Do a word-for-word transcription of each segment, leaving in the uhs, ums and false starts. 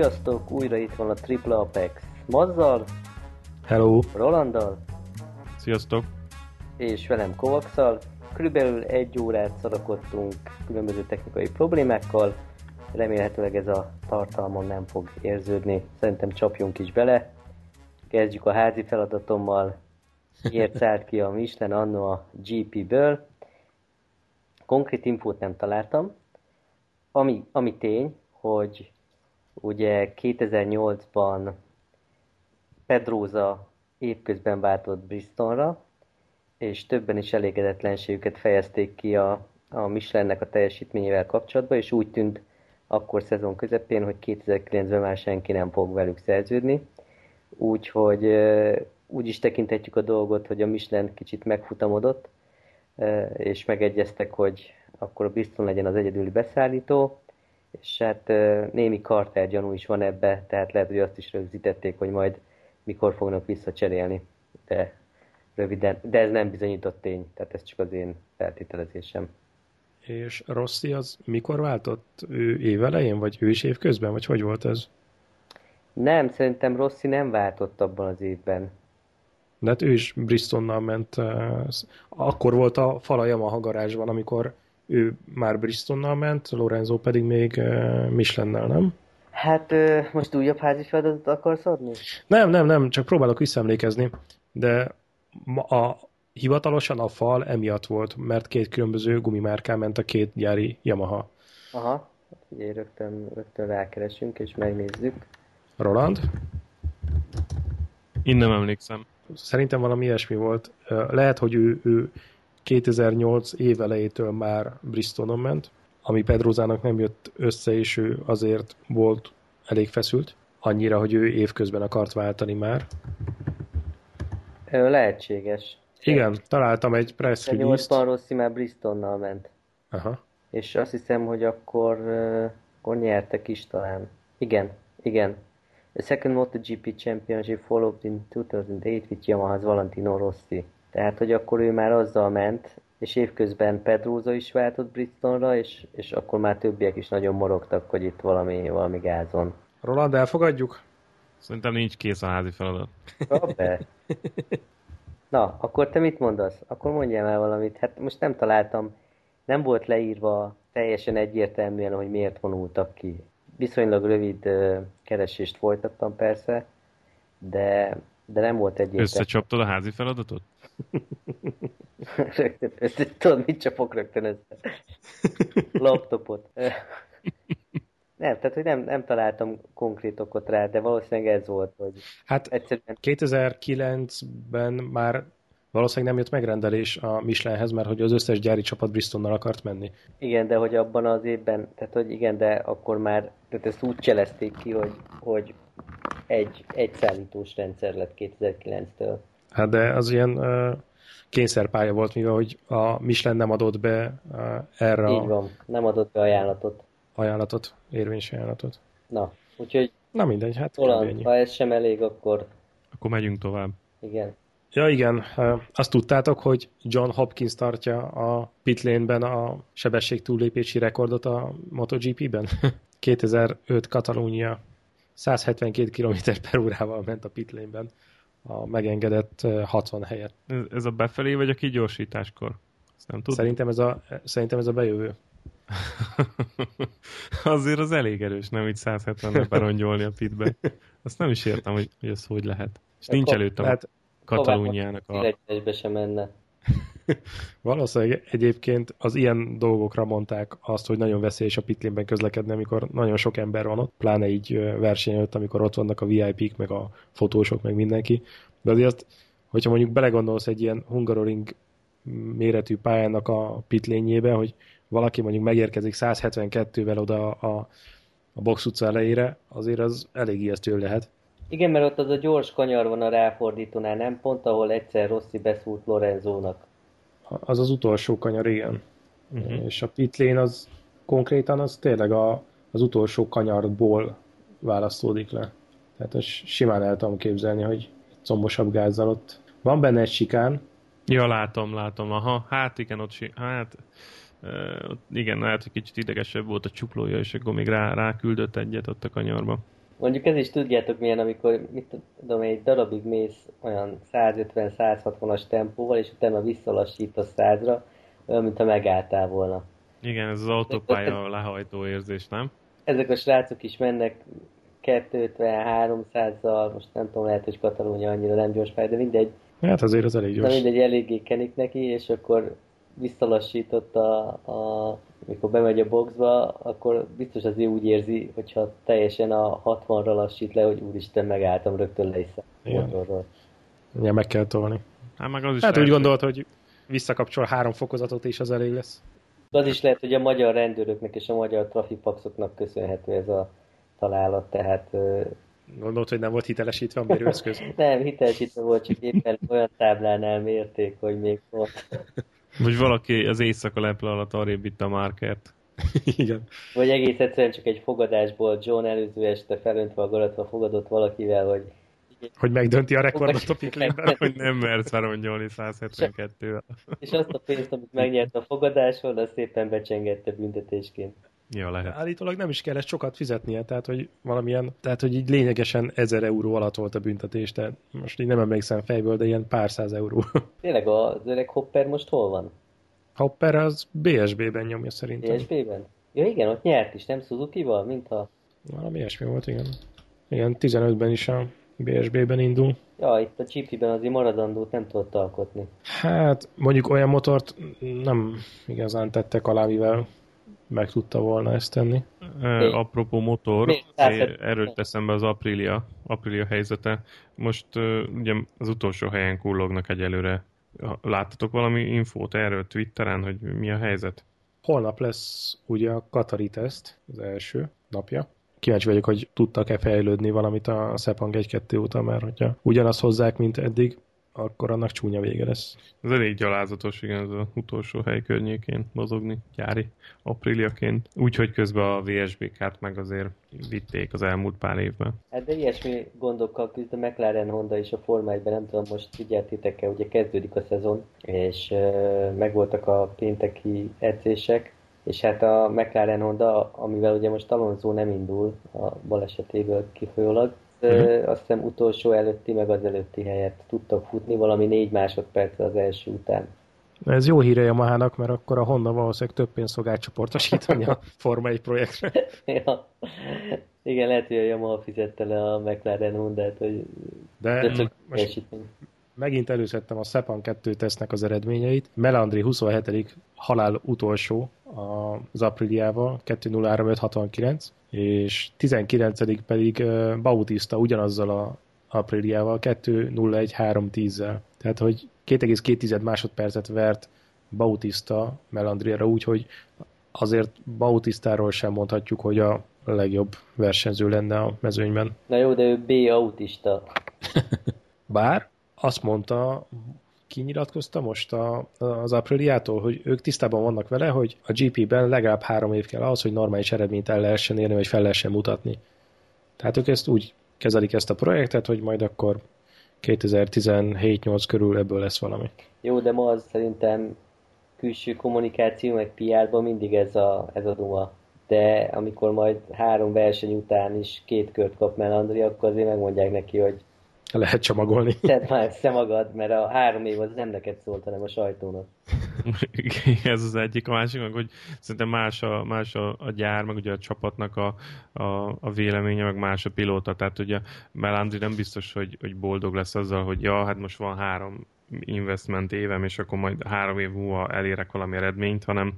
Sziasztok, újra itt van a Tripla Apex. Mazzal, hello, Rolanddal, sziasztok, és velem Kovaxal. Körülbelül egy órát szarakodtunk különböző technikai problémákkal, remélhetőleg ez a tartalmon nem fog érződni. Szerintem csapjunk is bele. Kezdjük a házi feladatommal. Miért szállt ki a Michelin anno a gé péből? Konkrét infót nem találtam. Ami, ami tény, hogy ugye kétezer-nyolcban Pedrosa évközben váltott Bristolra, és többen is elégedetlenségüket fejezték ki a, a Michelinnek a teljesítményével kapcsolatban, és úgy tűnt akkor szezon közepén, hogy kétezer-kilencben már senki nem fog velük szerződni. Úgyhogy úgy is tekinthetjük a dolgot, hogy a Michelin kicsit megfutamodott, és megegyeztek, hogy akkor a Bristol legyen az egyedüli beszállító, és hát némi kartergyanú is van ebbe, tehát lehet, hogy azt is rögzítették, hogy majd mikor fognak visszacserélni. De röviden, de ez nem bizonyított tény, tehát ez csak az én feltételezésem. És Rossi az mikor váltott? Ő évelején, vagy ő is évközben, vagy hogy volt ez? Nem, szerintem Rossi nem váltott abban az évben. De hát ő is Bristolnal ment, akkor volt a fal a Yamaha garázsban, amikor ő már Bristolnal ment, Lorenzo pedig még Michelin-nel, nem? Hát most újabb házi feladatot akarsz adni? Nem, nem, nem, csak próbálok visszaemlékezni, de a, hivatalosan a fal emiatt volt, mert két különböző gumimárkán ment a két gyári Yamaha. Aha, figyelj, rögtön, rögtön rákeresünk és megnézzük. Roland? Én nem emlékszem. Szerintem valami ilyesmi volt. Lehet, hogy ő, ő kétezer-nyolc év elejétől már Bristolon ment, ami Pedrosának nem jött össze, és ő azért volt elég feszült, annyira, hogy ő évközben akart váltani már. Lehetséges. Igen, találtam egy press release-t. nyolcban Rossi már Bristolnal ment. Aha. És azt hiszem, hogy akkor, akkor nyertek is talán. Igen, igen. A second MotoGP Championship followed in two thousand eight with Yamaha's Valentino Rossi. Tehát, hogy akkor ő már azzal ment, és évközben Pedrosa is váltott Bristolra, és, és akkor már többiek is nagyon morogtak, hogy itt valami, valami gázon. Roland, elfogadjuk? Szerintem nincs kész a házi feladat. Robert. Na, akkor te mit mondasz? Akkor mondjál el valamit. Hát most nem találtam, nem volt leírva teljesen egyértelműen, hogy miért vonultak ki. Viszonylag rövid uh, keresést folytattam persze, de, de nem volt egyértelmű. Összecsaptad a házi feladatot? Rögtön össze, tudod, mit csapok rögtön össze? Laptopot. Nem, tehát hogy nem, nem találtam konkrét okot rá, de valószínűleg ez volt, hogy hát egyszerűen... kétezer-kilencben már valószínűleg nem jött megrendelés a Michelinhez, mert hogy az összes gyári csapat Bristolnal akart menni. Igen, de hogy abban az évben, tehát hogy igen, de akkor már, tehát ezt úgy cselezték ki, hogy, hogy egy, egy szállítós rendszer lett kétezer-kilenctől. Hát de az ilyen uh, kényszerpálya volt, mivel hogy a Michelin nem adott be uh, erre. Így van, nem adott be ajánlatot. Ajánlatot, érvényes ajánlatot. Na, úgyhogy... Na mindegy, hát... Roland, ha ez sem elég, akkor... Akkor megyünk tovább. Igen. Ja igen, azt tudtátok, hogy John Hopkins tartja a pitlane-ben a sebesség túllépési rekordot a MotoGP-ben? kétezer-öt Katalónia száz hetvenkét kilométer per órával ment a pitlane-ben a megengedett hatvan helyet. Ez a befelé vagy a kigyorsításkor? Ezt nem tudom. Szerintem ez a, szerintem ez a bejövő. Azért az elég erős, nem így száz hetvennel berongyolni a pitbe. Azt nem is értem, hogy, hogy ez hogy lehet. És nincs előtt a Katalóniának a... Direktesbe sem menne. Valószínűleg egyébként az ilyen dolgokra mondták azt, hogy nagyon veszélyes a pitlénben közlekedni, amikor nagyon sok ember van ott, pláne így versenyőtt, amikor ott vannak a vé i pék, meg a fotósok, meg mindenki. De azért azt, hogyha mondjuk belegondolsz egy ilyen Hungaroring méretű pályának a pitlényébe, hogy valaki mondjuk megérkezik száz hetvenkettővel oda a, a box utca elejére, azért az elég ijesztő lehet. Igen, mert ott az a gyors kanyar van a ráfordítónál, nem pont, ahol egyszer Rossi beszúrt Lorenzónak. Az az utolsó kanyar, igen. Uh-huh. És a pitlane az konkrétan az tényleg a, az utolsó kanyarból választódik le. Tehát ezt simán el tudom képzelni, hogy combosabb gázzal ott. Van benne egy sikán. Ja, látom, látom. Aha, hát igen, ott si- hát... Uh, igen, hát egy kicsit idegesebb volt a csuklója, és akkor még rá, ráküldött egyet ott a kanyarba. Mondjuk ez is tudjátok milyen, amikor mit tudom, egy darabig mész olyan százötven-százhatvanas tempóval, és utána visszalassítasz százra, olyan, mintha megálltál volna. Igen, ez az autópálya lehajtó érzés, nem? Ezek a srácok is mennek kétszázötven-háromszázzal, most nem tudom, lehet, hogy Katalónia annyira nem gyors pálya, de mindegy. Hát azért az elég gyors. De mindegy, eléggé kenik neki, és akkor visszalassított a, a mikor bemegy a boxba, akkor biztos azért úgy érzi, hogyha teljesen a hatvanra lassít le, hogy úristen, megálltam, rögtön le is motorról. Igen, meg kell tolni. Hát, meg az is hát úgy gondolt, hogy visszakapcsol három fokozatot, és az elég lesz. Az is lehet, hogy a magyar rendőröknek és a magyar trafipaxoknak köszönhető ez a találat, tehát... Gondolt, hogy nem volt hitelesítve a mérőeszköz? Nem, hitelesítve volt, csak éppen olyan táblánál mérték, hogy még volt. Vagy valaki az éjszaka leple alatt arrébb itt a márkert. Igen. Vagy egész egyszerűen csak egy fogadásból John előző este felöntve a garatva fogadott valakivel, hogy... Hogy megdönti a rekordot a piklénben, hogy nem mersz veronyolni száz hetvenkettővel. És azt a pénzt, amit megnyert a fogadáson, azt szépen becsengette büntetésként. Ja, lehet. Állítólag nem is kellett sokat fizetnie, tehát hogy valamilyen, tehát hogy így lényegesen ezer euró alatt volt a büntetés, tehát most így nem emlékszem fejből, de ilyen pár száz euró. Tényleg az öreg Hopper most hol van? Hopper az bé es bé-ben nyomja szerintem. bé es bé-ben? Ja igen, ott nyert is, nem Suzuki-val, mintha? Valami ilyesmi volt, igen. Igen, tizenötben is a bé es bé-ben indul. Ja, itt a gé pé-ben azért maradandót nem tudott alkotni. Hát, mondjuk olyan motort nem igazán tettek alá, mivel meg tudta volna ezt tenni. É. Apropó motor, erről teszem be az Aprilia, Aprilia helyzete. Most ugye az utolsó helyen kullognak egyelőre. Láttatok valami infót erről Twitteren, hogy mi a helyzet? Holnap lesz ugye a katari teszt, az első napja. Kíváncsi vagyok, hogy tudtak-e fejlődni valamit a Sepang egy kettő óta, mert hogyha ugyanazt hozzák, mint eddig, akkor annak csúnya vége lesz. Ez elég gyalázatos, igen, ez az utolsó hely környékén mozogni, gyári apríliaként. Úgyhogy közben a vé es bé-kát meg azért vitték az elmúlt pár évben. Hát de ilyesmi gondokkal küzd a McLaren Honda is a Forma egyben, nem tudom, most figyeltétek-e, ugye kezdődik a szezon, és euh, megvoltak a pénteki edzések, és hát a McLaren Honda, amivel ugye most Alonso nem indul a balesetéből kifolyólag, uh-huh. Azt hiszem utolsó előtti, meg az előtti helyet tudtak futni, valami négy másodperc az első után. Ez jó híre Yamahának, mert akkor a Honda valószínűleg több pénzt fog átcsoportosítani a Forma egy projektre. Ja. Igen, lehet, hogy a Yamaha fizette le a McLaren Honda-t, hogy de csak teljesítmény. Megint előszedtem a Sepang kettő tesznek az eredményeit. Melandri huszonhetedik halál utolsó az Apriliával, kettő nulla három öt hatvankilenc, és tizenkilencedik pedig Bautista ugyanazzal a Apriliával, kettő nulla egy három tízzel. Tehát, hogy két egész két tized másodpercet vert Bautista Melandriára, úgyhogy azért Bautistáról sem mondhatjuk, hogy a legjobb versenyző lenne a mezőnyben. Na jó, de ő B-autista. Bár azt mondta, kinyilatkozta most a, az Apriliától, hogy ők tisztában vannak vele, hogy a gé pé-ben legalább három év kell ahhoz, hogy normális eredményt el lehessen érni, vagy fel lehessen mutatni. Tehát ők ezt úgy kezelik ezt a projektet, hogy majd akkor kétezer-tizenhét nyolc körül ebből lesz valami. Jó, de ma az szerintem külső kommunikáció, meg pé er-ban mindig ez a, ez a duma. De amikor majd három verseny után is két kört kap Melandri, akkor azért megmondják neki, hogy lehet csomagolni. Tedd már szemagad, mert a három év az nem neked szólt, hanem a sajtónak. Ez az egyik, a másik, meg hogy szerintem más a, más a, a gyár, meg ugye a csapatnak a, a, a véleménye, meg más a pilóta. Tehát ugye Melandri nem biztos, hogy, hogy boldog lesz azzal, hogy ja, hát most van három investment évem, és akkor majd három év múlva elérek valami eredményt, hanem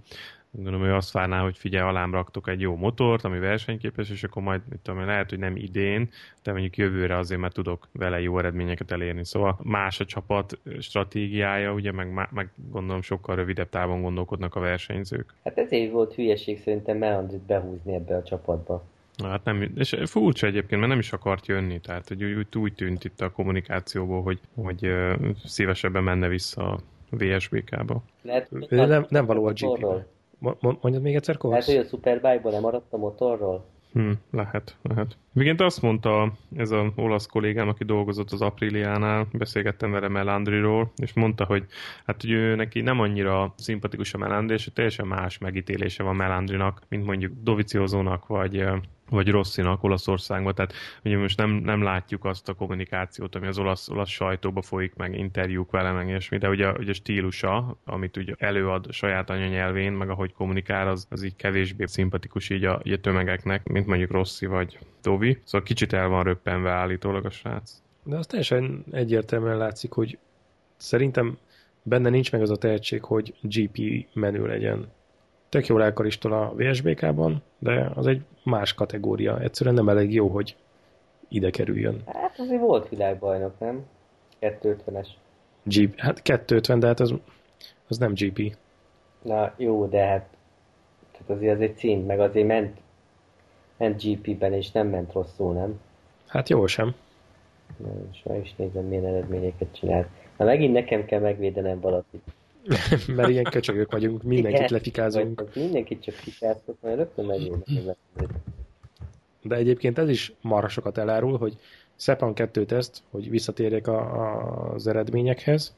gondolom, hogy azt várná, hogy figyelj, alám raktok egy jó motort, ami versenyképes, és akkor majd, mit tudom, lehet, hogy nem idén, de mondjuk jövőre azért már tudok vele jó eredményeket elérni. Szóval más a csapat stratégiája, ugye, meg, meg gondolom sokkal rövidebb távon gondolkodnak a versenyzők. Hát ezért volt hülyeség szerintem Melandrit behúzni ebbe a csapatba. Hát nem, és furcsa egyébként, mert nem is akart jönni, tehát hogy úgy, úgy tűnt itt a kommunikációból, hogy, hogy uh, szívesebben menne vissza a vé es bé-kába. Lehet, nem, nem való a gé pé-be. Mondjad még egyszer, Kovacs? Hát, hogy a Superbike-ban lemaradt a motorról? Hm, lehet, lehet. Viszont azt mondta ez az olasz kollégám, aki dolgozott az Apriliánál, beszélgettem vele Melandriról, és mondta, hogy hát hogy ő neki nem annyira szimpatikus a Melandri, és teljesen más megítélése van Melandrinak, mint mondjuk Dovizioso-nak, vagy vagy Rossinak Olaszországban, tehát ugye most nem, nem látjuk azt a kommunikációt, ami az olasz, olasz sajtóba folyik, meg interjúk vele, meg ilyesmi, de ugye, ugye stílusa, amit ugye előad saját anyanyelvén, meg ahogy kommunikál, az, az így kevésbé szimpatikus így a, így a tömegeknek, mint mondjuk Rossi vagy Tovi. Szóval kicsit el van röppenve állítólag a srác. De az teljesen egyértelműen látszik, hogy szerintem benne nincs meg az a tehetség, hogy gé pé menő legyen. Tök jól elkaristol a vé es bé ká-ban, de az egy más kategória. Egyszerűen nem elég jó, hogy ide kerüljön. Hát azért volt világbajnok, nem? kétszázötvenes. gé pé, hát kétszázötven, de hát az, az nem gé pé. Na jó, de hát tehát azért az egy cím, meg azért ment, ment gé pé-ben, és nem ment rosszul, nem? Hát jó sem. Na, és már is nézem, milyen eredményeket csinált. Na megint nekem kell megvédenem valakit. Mert ilyen köcsögök vagyunk, mindenkit igen, lefikázunk. Vagy, mindenkit csak fikáztok, majd rögtön megyünk. De egyébként ez is marha sokat elárul, hogy Sepang kettő teszt, hogy visszatérjek a, a, az eredményekhez.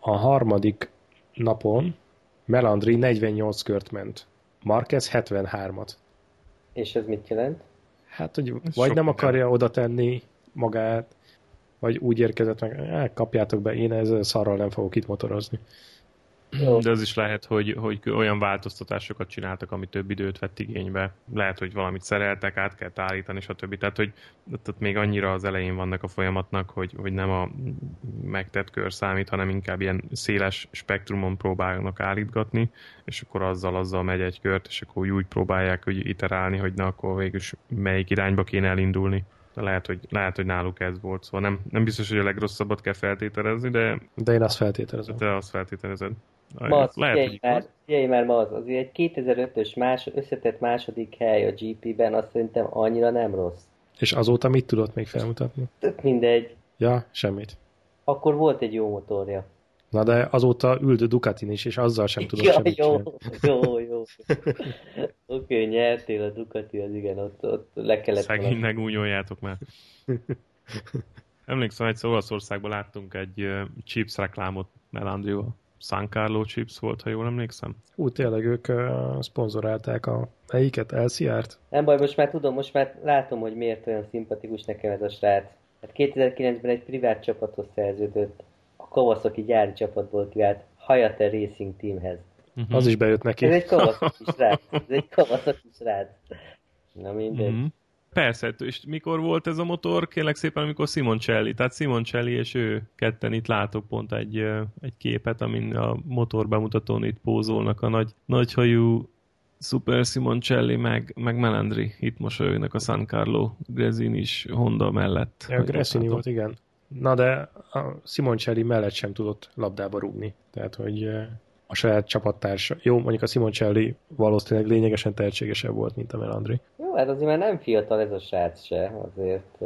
A harmadik napon Melandri negyvennyolc kört ment, Marquez hetvenhármat. És ez mit jelent? Hát, hogy ez vagy nem akarja nem. oda tenni magát, vagy úgy érkezett meg, hát kapjátok be, én ezzel szarral nem fogok itt motorozni. De az is lehet, hogy, hogy olyan változtatásokat csináltak, ami több időt vett igénybe. Lehet, hogy valamit szereltek, át kell állítani, stb. Tehát, hogy tehát még annyira az elején vannak a folyamatnak, hogy, hogy nem a megtett kör számít, hanem inkább ilyen széles spektrumon próbálnak állítgatni, és akkor azzal-azzal megy egy kört, és akkor úgy próbálják hogy iterálni, hogy na, akkor végül melyik irányba kéne elindulni. Lehet hogy, lehet, hogy náluk ez volt, szóval nem, nem biztos, hogy a legrosszabbat kell feltételezni, de... De én azt feltételezem. Te azt feltételezed. Ma figyelj már, már ma az, azért egy kétezer-ötös más, összetett második hely a gé pé-ben, azt szerintem annyira nem rossz. És azóta mit tudott még felmutatni? Tök mindegy. Ja, semmit. Akkor volt egy jó motorja. Na de azóta ült a Ducatin is, és azzal sem tudod ja, semmit jó, jó, jó. Oké, nyertél a Ducati, az igen, ott, ott le kellett... Szegénynek újoljátok már. Emlékszem, egyszer Olaszországban láttunk egy uh, chips reklámot Melandrival. San Carlo chips volt, ha jól emlékszem. Hú, tényleg ők uh, szponzorálták a melyiket, el cé er-t. Nem baj, most már tudom, most már látom, hogy miért olyan szimpatikus nekem ez a srác. Hát kétezer-kilencben egy privát csapathoz szerződött. A Kawasaki gyári csapatból kivált Hayate Racing Teamhez. Uh-huh. Az is bejött neki. Ez egy Kawasaki srác. Ez egy Kawasaki srác. Na mindegy. Uh-huh. Persze, és mikor volt ez a motor? Kérlek szépen, amikor Simoncelli. Tehát Simoncelli és ő ketten itt látok pont egy, egy képet, amin a motor bemutatón itt pózolnak a nagy, nagyhajú Super Simoncelli, meg, meg Melandri. Itt mosolyognak a San Carlo Gresini is Honda mellett. Ja, Gresini volt, igen. Na de a Simoncelli mellett sem tudott labdába rúgni. Tehát, hogy a saját csapattársa. Jó, mondjuk a Simoncelli valószínűleg lényegesen tehetségesebb volt, mint a Melandri. Jó, hát azért már nem fiatal ez a srác se, azért...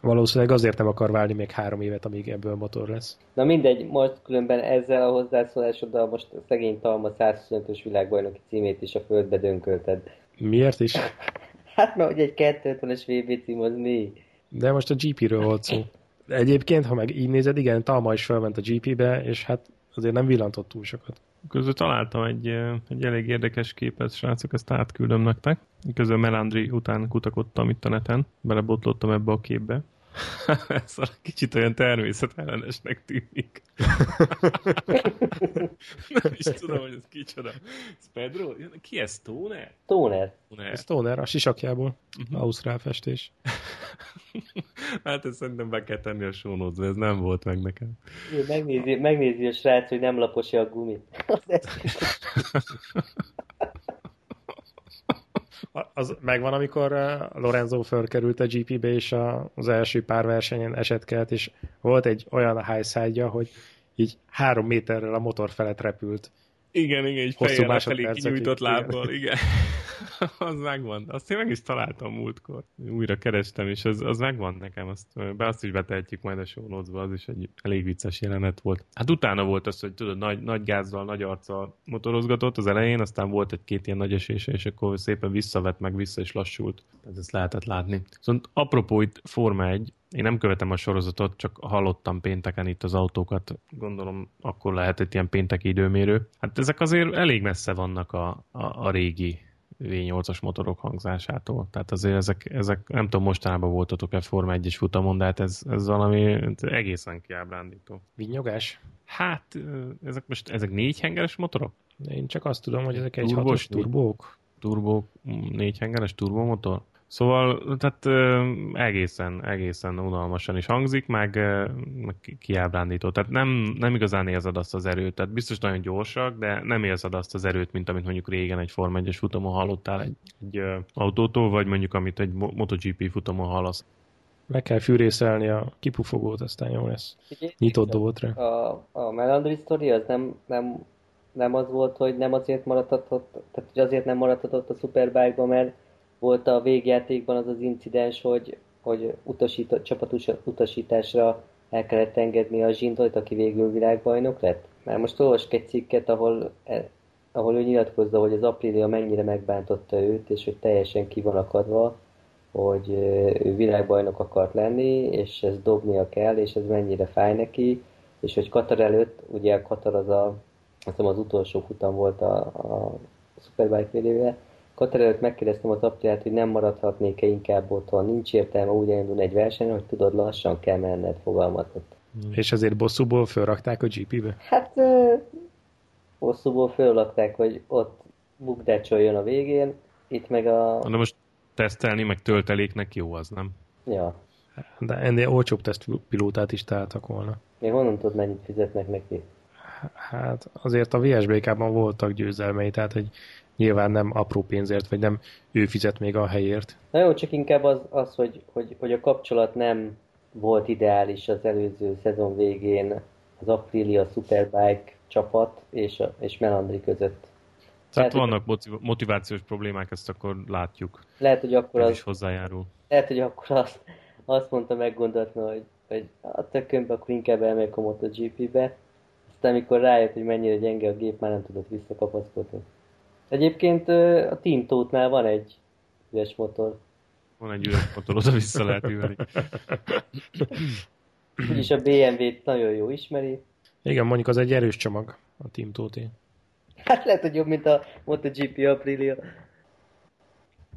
Valószínűleg azért nem akar várni még három évet, amíg ebből motor lesz. Na mindegy, most különben ezzel a hozzászólásoddal most a szegény Talma százhuszonötös világbajnoki címét is a földbe dönkölted. Miért is? Hát mert hogy egy kétszázötvenes vé bé cím az mi? De most a gé pé-ről volt szó. Egyébként, ha meg így nézed, igen, Talma is felment a gé pé-be, és hát azért nem villantott túl sokat. Közben találtam egy, egy elég érdekes képet, srácok, ezt átküldöm nektek. Közben Melandri után kutakodtam itt a neten, belebotlottam ebbe a képbe. Ez a kicsit olyan természetellenesnek tűnik. Nem is tudom, hogy ez kicsoda. Ez Pedro? Ki ez? Tóner? Tóner. Ez Tóner, a sisakjából. Uh-huh. Ausztrál festés. Hát ezt szerintem be kell tenni a sónodba, ez nem volt meg nekem. Én megnézi, megnézi a srác, hogy nem laposja a gumit. Az megvan, amikor Lorenzo fölkerült a gé pé-be, és az első pár versenyen esetkelt, és volt egy olyan highside-ja, hogy így három méterrel a motor felett repült. Igen, igen, így fejjel lefelé kinyújtott lábbal, igen. Az megvan. Azt én meg is találtam múltkor. Újra kerestem, és az, az megvan nekem. Azt, be azt is betehetjük majd a show notes-ba, az is egy elég vicces jelenet volt. Hát utána volt az, hogy tudod, nagy, nagy gázzal, nagy arccal motorozgatott az elején, aztán volt egy-két ilyen nagy esése, és akkor szépen visszavett, meg vissza is lassult. Tehát ezt lehetett látni. Szóval apropó itt Forma egy, én nem követem a sorozatot, csak hallottam pénteken itt az autókat. Gondolom, akkor lehetett ilyen pénteki időmérő. Hát ezek azért elég messze vannak a, a, a régi vé nyolcas motorok hangzásától. Tehát azért ezek, ezek nem tudom, mostanában voltatok-e Forma egyes futamon, de hát ez, ez valami egészen kiábrándító. Vinnyogás? Hát, ezek most ezek négy hengeres motorok? Én csak azt tudom, hogy ezek egy hatos turbók. Turbók, négy hengeres turbomotor? Szóval, tehát egészen, egészen unalmasan is hangzik, meg, meg kiábrándító. Tehát nem, nem igazán érzed azt az erőt. Tehát biztos nagyon gyorsak, de nem érzed azt az erőt, mint amit mondjuk régen egy Forma egyes futamon hallottál egy, egy autótól, vagy mondjuk amit egy MotoGP futamon hallasz. Meg kell fűrészelni a kipufogót, aztán jó lesz. Nyitott dobatra. A, a Melandri sztori az nem... nem... nem az volt, hogy nem azért maradhatott, tehát hogy azért nem maradhatott a Superbike-ban, mert volt a végjátékban az az incidens, hogy, hogy utasít, csapat utasításra el kellett engedni a Zsindolt, aki végül világbajnok lett. Már most olvask egy cikket, ahol, eh, ahol ő nyilatkozza, hogy az Aprilia mennyire megbántotta őt, és hogy teljesen ki van akadva, hogy eh, ő világbajnok akart lenni, és ezt dobnia kell, és ez mennyire fáj neki, és hogy Katar előtt, ugye Katar az a azt hiszem az utolsó futam volt a, a Superbike védővel. Katar előtt megkérdeztem az Apriát, hogy nem maradhatnék-e inkább otthon. Nincs értelme úgy elindulni egy versenyen, hogy tudod, lassan kell menned, fogalmazott. Hmm. És azért bosszúból fölrakták a gé pébe? Hát bosszúból fölrakták, hogy ott bukdácsoljon a végén, itt meg a... Na most tesztelni, meg tölteléknek jó az, nem? Ja. De ennél olcsóbb tesztpilótát is találtak volna. Még honnan tudod, mennyit fizetnek neki? Hát azért a vé es bé ká-ban voltak győzelmei, tehát hogy nyilván nem apró pénzért, vagy nem ő fizet még a helyért. Na jó, csak inkább az, az hogy, hogy, hogy a kapcsolat nem volt ideális az előző szezon végén az Aprilia Superbike csapat és, a, és Melandri között. Tehát lehet, vannak hogy... motivációs problémák, ezt akkor látjuk. Lehet, hogy akkor az... is hozzájárul. Lehet, hogy akkor azt, azt mondta meggondolatna, hogy, hogy a tökönbe akkor inkább elmegyek a MotoGP-be. Aztán amikor rájött, hogy mennyire gyenge a gép, már nem tudott visszakapaszkodni. Egyébként a Team Tótnál van egy üres motor. Van egy üres motor, oda vissza lehet üveni. Úgyis a bé em vé-t nagyon jó ismeri. Igen, mondjuk az egy erős csomag a Team Tóté. Hát lehet, hogy jobb, mint a MotoGP Aprilia.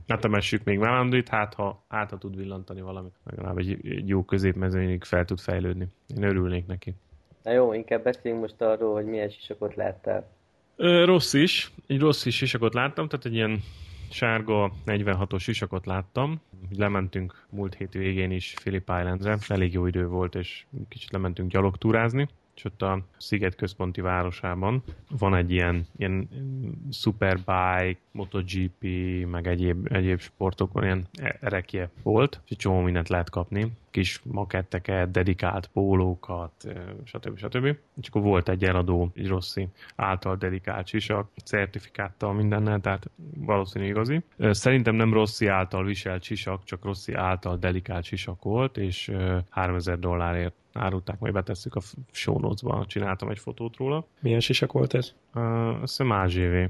Hát emessük még Melandrit, hát ha, hát ha tud villantani valamit, legalább egy, egy jó középmezőnyig fel tud fejlődni. Én örülnék neki. Na jó, inkább beszéljünk most arról, hogy milyen sisakot láttál. Ö, rossz is. Egy rossz is sisakot láttam, tehát egy ilyen sárga negyvenhatos sisakot láttam. Lementünk múlt hét végén is Phillip Islandre. Elég jó idő volt, és kicsit lementünk gyalogtúrázni. És ott a sziget központi városában van egy ilyen, ilyen Superbike, MotoGP, meg egyéb, egyéb sportokon ilyen rekje volt, és csomó mindent lehet kapni. Kis maketteket, dedikált pólókat, stb. stb. És akkor volt egy eladó, egy Rossi által dedikált sisak, certifikáttal mindennel, tehát valószínű igazi. Szerintem nem Rossi által viselt sisak, csak Rossi által dedikált sisak volt, és háromezer dollárért árulták, majd betesszük a show notes-ba. Csináltam egy fotót róla. Milyen sisak volt ez? Uh, azt hiszem á gé vé.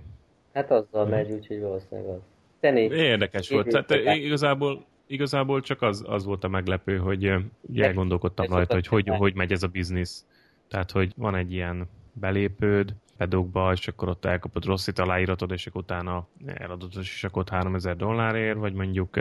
Hát azzal hmm. megy, úgyhogy valószínűleg az. Tenék. Érdekes volt. Tehát igazából Igazából csak az, az volt a meglepő, hogy elgondolkodtam rajta, hogy hogy, hogy megy ez a biznisz. Tehát, hogy van egy ilyen belépőd, pedokba, és akkor ott elkapod Rossit, aláíratod, és akkor utána eladod a sisakot háromezer dollárért, vagy mondjuk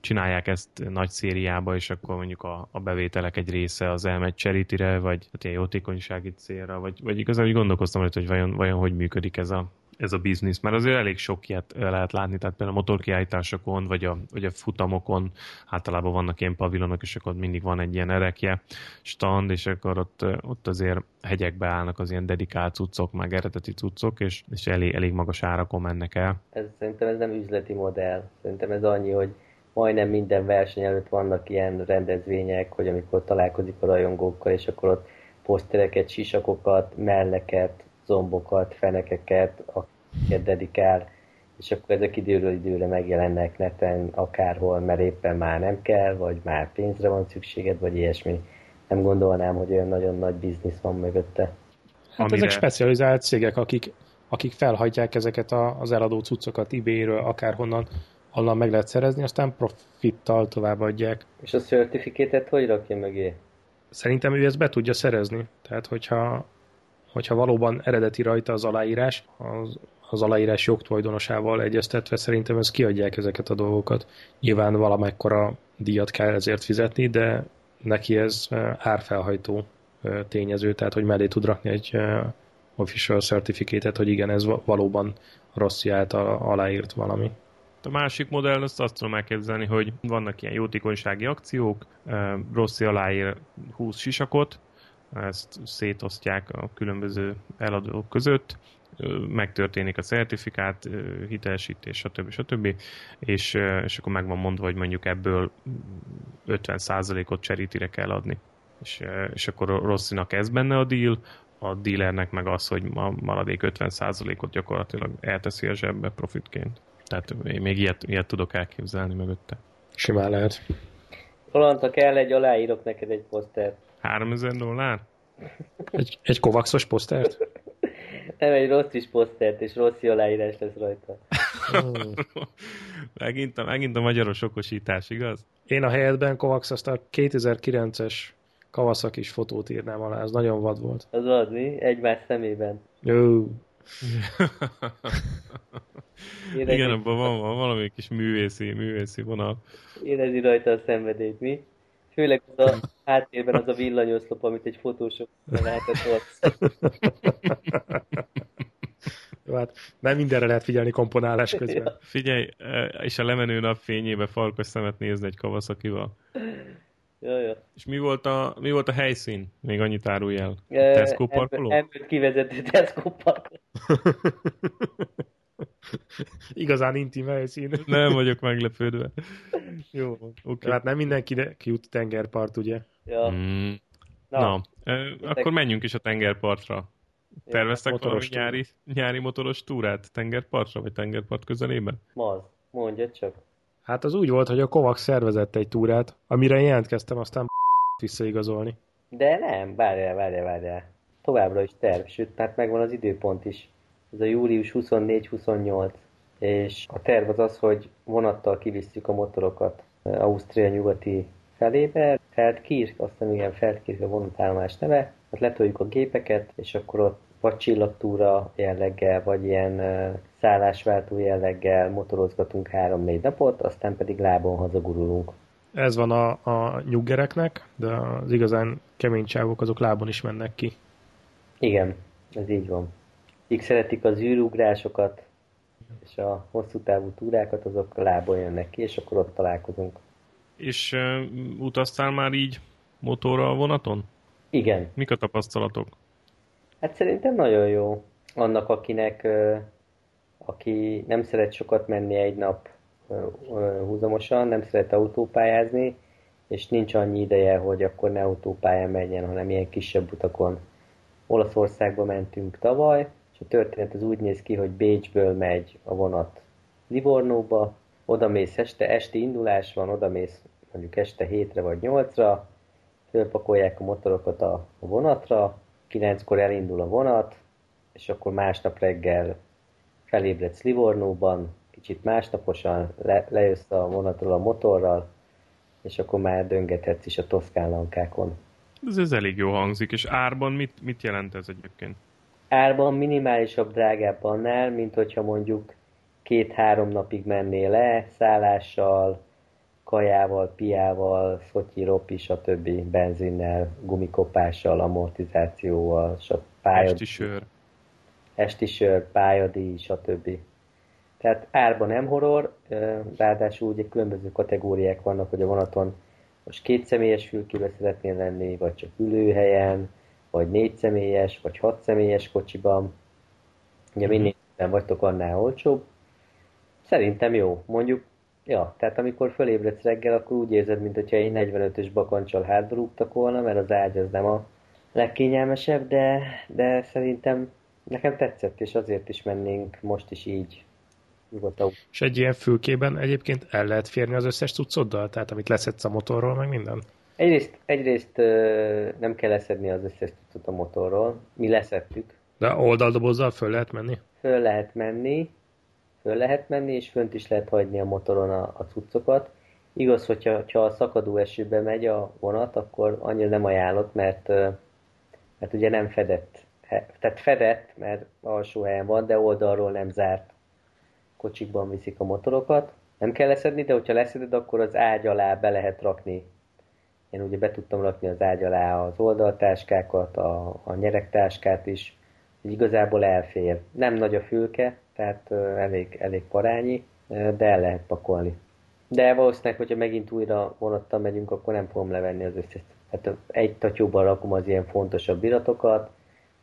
csinálják ezt nagy szériába, és akkor mondjuk a, a bevételek egy része az elmegy charity-re, vagy ilyen jótékonysági célra, vagy, vagy igazából gondolkoztam rajta, hogy vajon, vajon hogy működik ez a ez a biznisz, mert azért elég sok ilyet lehet látni, tehát például a motorkiállításokon, vagy a, vagy a futamokon általában vannak ilyen pavilonok, és akkor mindig van egy ilyen erekje stand, és akkor ott, ott azért hegyekbe állnak az ilyen dedikált cuccok, meg eredeti cuccok, és, és elég, elég magas árakon mennek el. Ez, szerintem ez nem üzleti modell. Szerintem ez annyi, hogy majdnem minden verseny előtt vannak ilyen rendezvények, hogy amikor találkozik a rajongókkal, és akkor ott posztereket, sisakokat, melleket, zombokat, fenekeket, akiket dedikál, és akkor ezek időről időre megjelennek neten akárhol, mert éppen már nem kell, vagy már pénzre van szükséged, vagy ilyesmi. Nem gondolnám, hogy olyan nagyon nagy biznisz van mögötte. Hát amire... ezek specializált cégek, akik, akik felhagyják ezeket a, az eladó cuccokat eBay-ről, akárhonnan, onnan meg lehet szerezni, aztán profittal továbbadják. És a certifikátet hogy rakja mögé? Szerintem ő ezt be tudja szerezni. Tehát, hogyha hogyha valóban eredeti rajta az aláírás, az az aláírás jogtulajdonosával egyeztetve szerintem ezt kiadják ezeket a dolgokat. Nyilván valamekkora díjat kell ezért fizetni, de neki ez árfelhajtó tényező, tehát hogy mellé tud rakni egy official certificate-et, hogy igen, ez valóban Rossi által aláírt valami. A másik modell, azt, azt tudom elképzelni, hogy vannak ilyen jótékonysági akciók, Rossi aláír húsz sisakot, ezt szétosztják a különböző eladók között, megtörténik a certifikát, hitelesítés, stb. stb. És, és akkor meg van mondva, hogy mondjuk ebből ötven százalékot charity-re kell adni. És, és akkor Rossinak ez benne a deal, a dealernek meg az, hogy a maradék ötven százalékot gyakorlatilag elteszi a zsebbe profitként. Tehát én még ilyet, ilyet tudok elképzelni mögötte. Simán lehet. Roland, ha kell egy, aláírok neked egy posztert. háromezer dollár? Egy, egy kovaxos posztert? Nem, egy Rossi posztert, és Rossi aláírás lesz rajta. megint, a, megint a magyaros okosítás, igaz? Én a helyedben Kovax azt a kétezer-kilences Kawasaki-s fotót írnám alá, az nagyon vad volt. Az az, mi? Egymás szemében. Jó. Igen, abban van, van valami kis művészi, művészi vonal. Érezni rajta a szenvedélyt, mi? Főleg az a háttérben az a villanyoszlop, amit egy fotósok láthatsz. Jó, hát nem mindenre lehet figyelni komponálás közben. Ja. Figyelj, és a lemenő nap fényébe farkas szemet nézni egy Kawasakival. Jaj, jaj. És mi volt, a, mi volt a helyszín? Még annyit árulj el. E, Tesco parkoló? Ebből kivezető Tesco parkoló. Igazán intim helyszín. Nem vagyok meglepődve. Jó, oké. Okay. Hát nem mindenki de jut tengerpart, ugye? Ja. Mm. Na, Na. E, akkor menjünk is a tengerpartra. Terveztek ja, valami nyári, nyári motoros túrát tengerpartra, vagy tengerpart közelében? Maz, mondja csak. Hát az úgy volt, hogy a Kovacs szervezett egy túrát, amire jelentkeztem, aztán visszaigazolni. De nem, várjál, várjál, várjál. Továbbra is terv, sőt, hát megvan az időpont is. Ez a július huszonnégy huszonnyolc, és a terv az az, hogy vonattal kivisszük a motorokat Ausztria nyugati felébe. Feldkirch, aztán igen, Feldkirch a vonatállomás neve, ott letoljuk a gépeket, és akkor ott vagy csillagtúra jelleggel, vagy ilyen szállásváltó jelleggel motorozgatunk három-négy napot, aztán pedig lábon hazagurulunk. Ez van a, a nyuggereknek, de az igazán kemény csávok azok lábon is mennek ki. Igen, ez így van. Így szeretik az űrugrásokat, és a hosszú távú túrákat, azok lábon jönnek ki, és akkor ott találkozunk. És uh, utaztál már így motorral vonaton? Igen. Mik a tapasztalatok? Hát szerintem nagyon jó. Annak, akinek, uh, aki nem szeret sokat menni egy nap uh, uh, húzamosan, nem szeret autópályázni, és nincs annyi ideje, hogy akkor ne autópályán menjen, hanem ilyen kisebb utakon. Olaszországba mentünk tavaly, és a történet az úgy néz ki, hogy Bécsből megy a vonat Livornóba, odamész este, esti indulás van, odamész mondjuk este hétre vagy nyolcra, fölpakolják a motorokat a, a vonatra, kilenckor elindul a vonat, és akkor másnap reggel felébredsz Livornóban, kicsit másnaposan le, lejössz a vonatról a motorral, és akkor már döngethetsz is a toszkánlankákon. Ez, ez elég jó hangzik, és árban mit, mit jelent ez egyébként? Árban minimálisabb, drágább annál, mint hogyha mondjuk két-három napig mennél le, szállással, kajával, piával, szotyi, ropi, stb. Benzinnel, gumikopással, amortizációval, stb. Pályadíj, esti sör. Esti sör, pályadíj, stb. Tehát árban nem horror, ráadásul ugye különböző kategóriák vannak, hogy a vonaton most két személyes fülkébe szeretnél lenni, vagy csak ülőhelyen, vagy négy személyes, vagy hat személyes kocsiban. Ugye minél nem vagytok annál olcsóbb. Szerintem jó. Mondjuk, ja, tehát amikor fölébredsz reggel, akkor úgy érzed, mint hogyha egy negyvenötös bakancsal hátba rúgtak volna, mert az ágy az nem a legkényelmesebb, de, de szerintem nekem tetszett, és azért is mennénk most is így. Nyugodtan. És egy ilyen fülkében egyébként el lehet férni az összes cuccoddal? Tehát amit leszedsz a motorról, meg minden? Egyrészt, egyrészt nem kell leszedni az összes cuccot a motorról. Mi leszedtük. De oldaldobozzal föl lehet menni? Föl lehet menni, föl lehet menni, és fönt is lehet hagyni a motoron a, a cuccokat. Igaz, hogyha ha a szakadó esőbe megy a vonat, akkor annyira nem ajánlott, mert, mert ugye nem fedett tehát fedett, mert alsó helyen van, de oldalról nem zárt kocsikban viszik a motorokat. Nem kell leszedni, de hogyha leszeded, akkor az ágy alá be lehet rakni. Én ugye be tudtam rakni az ágy alá az oldaltáskákat, a, a nyeregtáskát is, így igazából elfér. Nem nagy a fülke, tehát elég, elég parányi, de el lehet pakolni. De valószínűleg, hogyha megint újra vonattal megyünk, akkor nem fogom levenni az összes. Hát egy tatyóban rakom az ilyen fontosabb iratokat,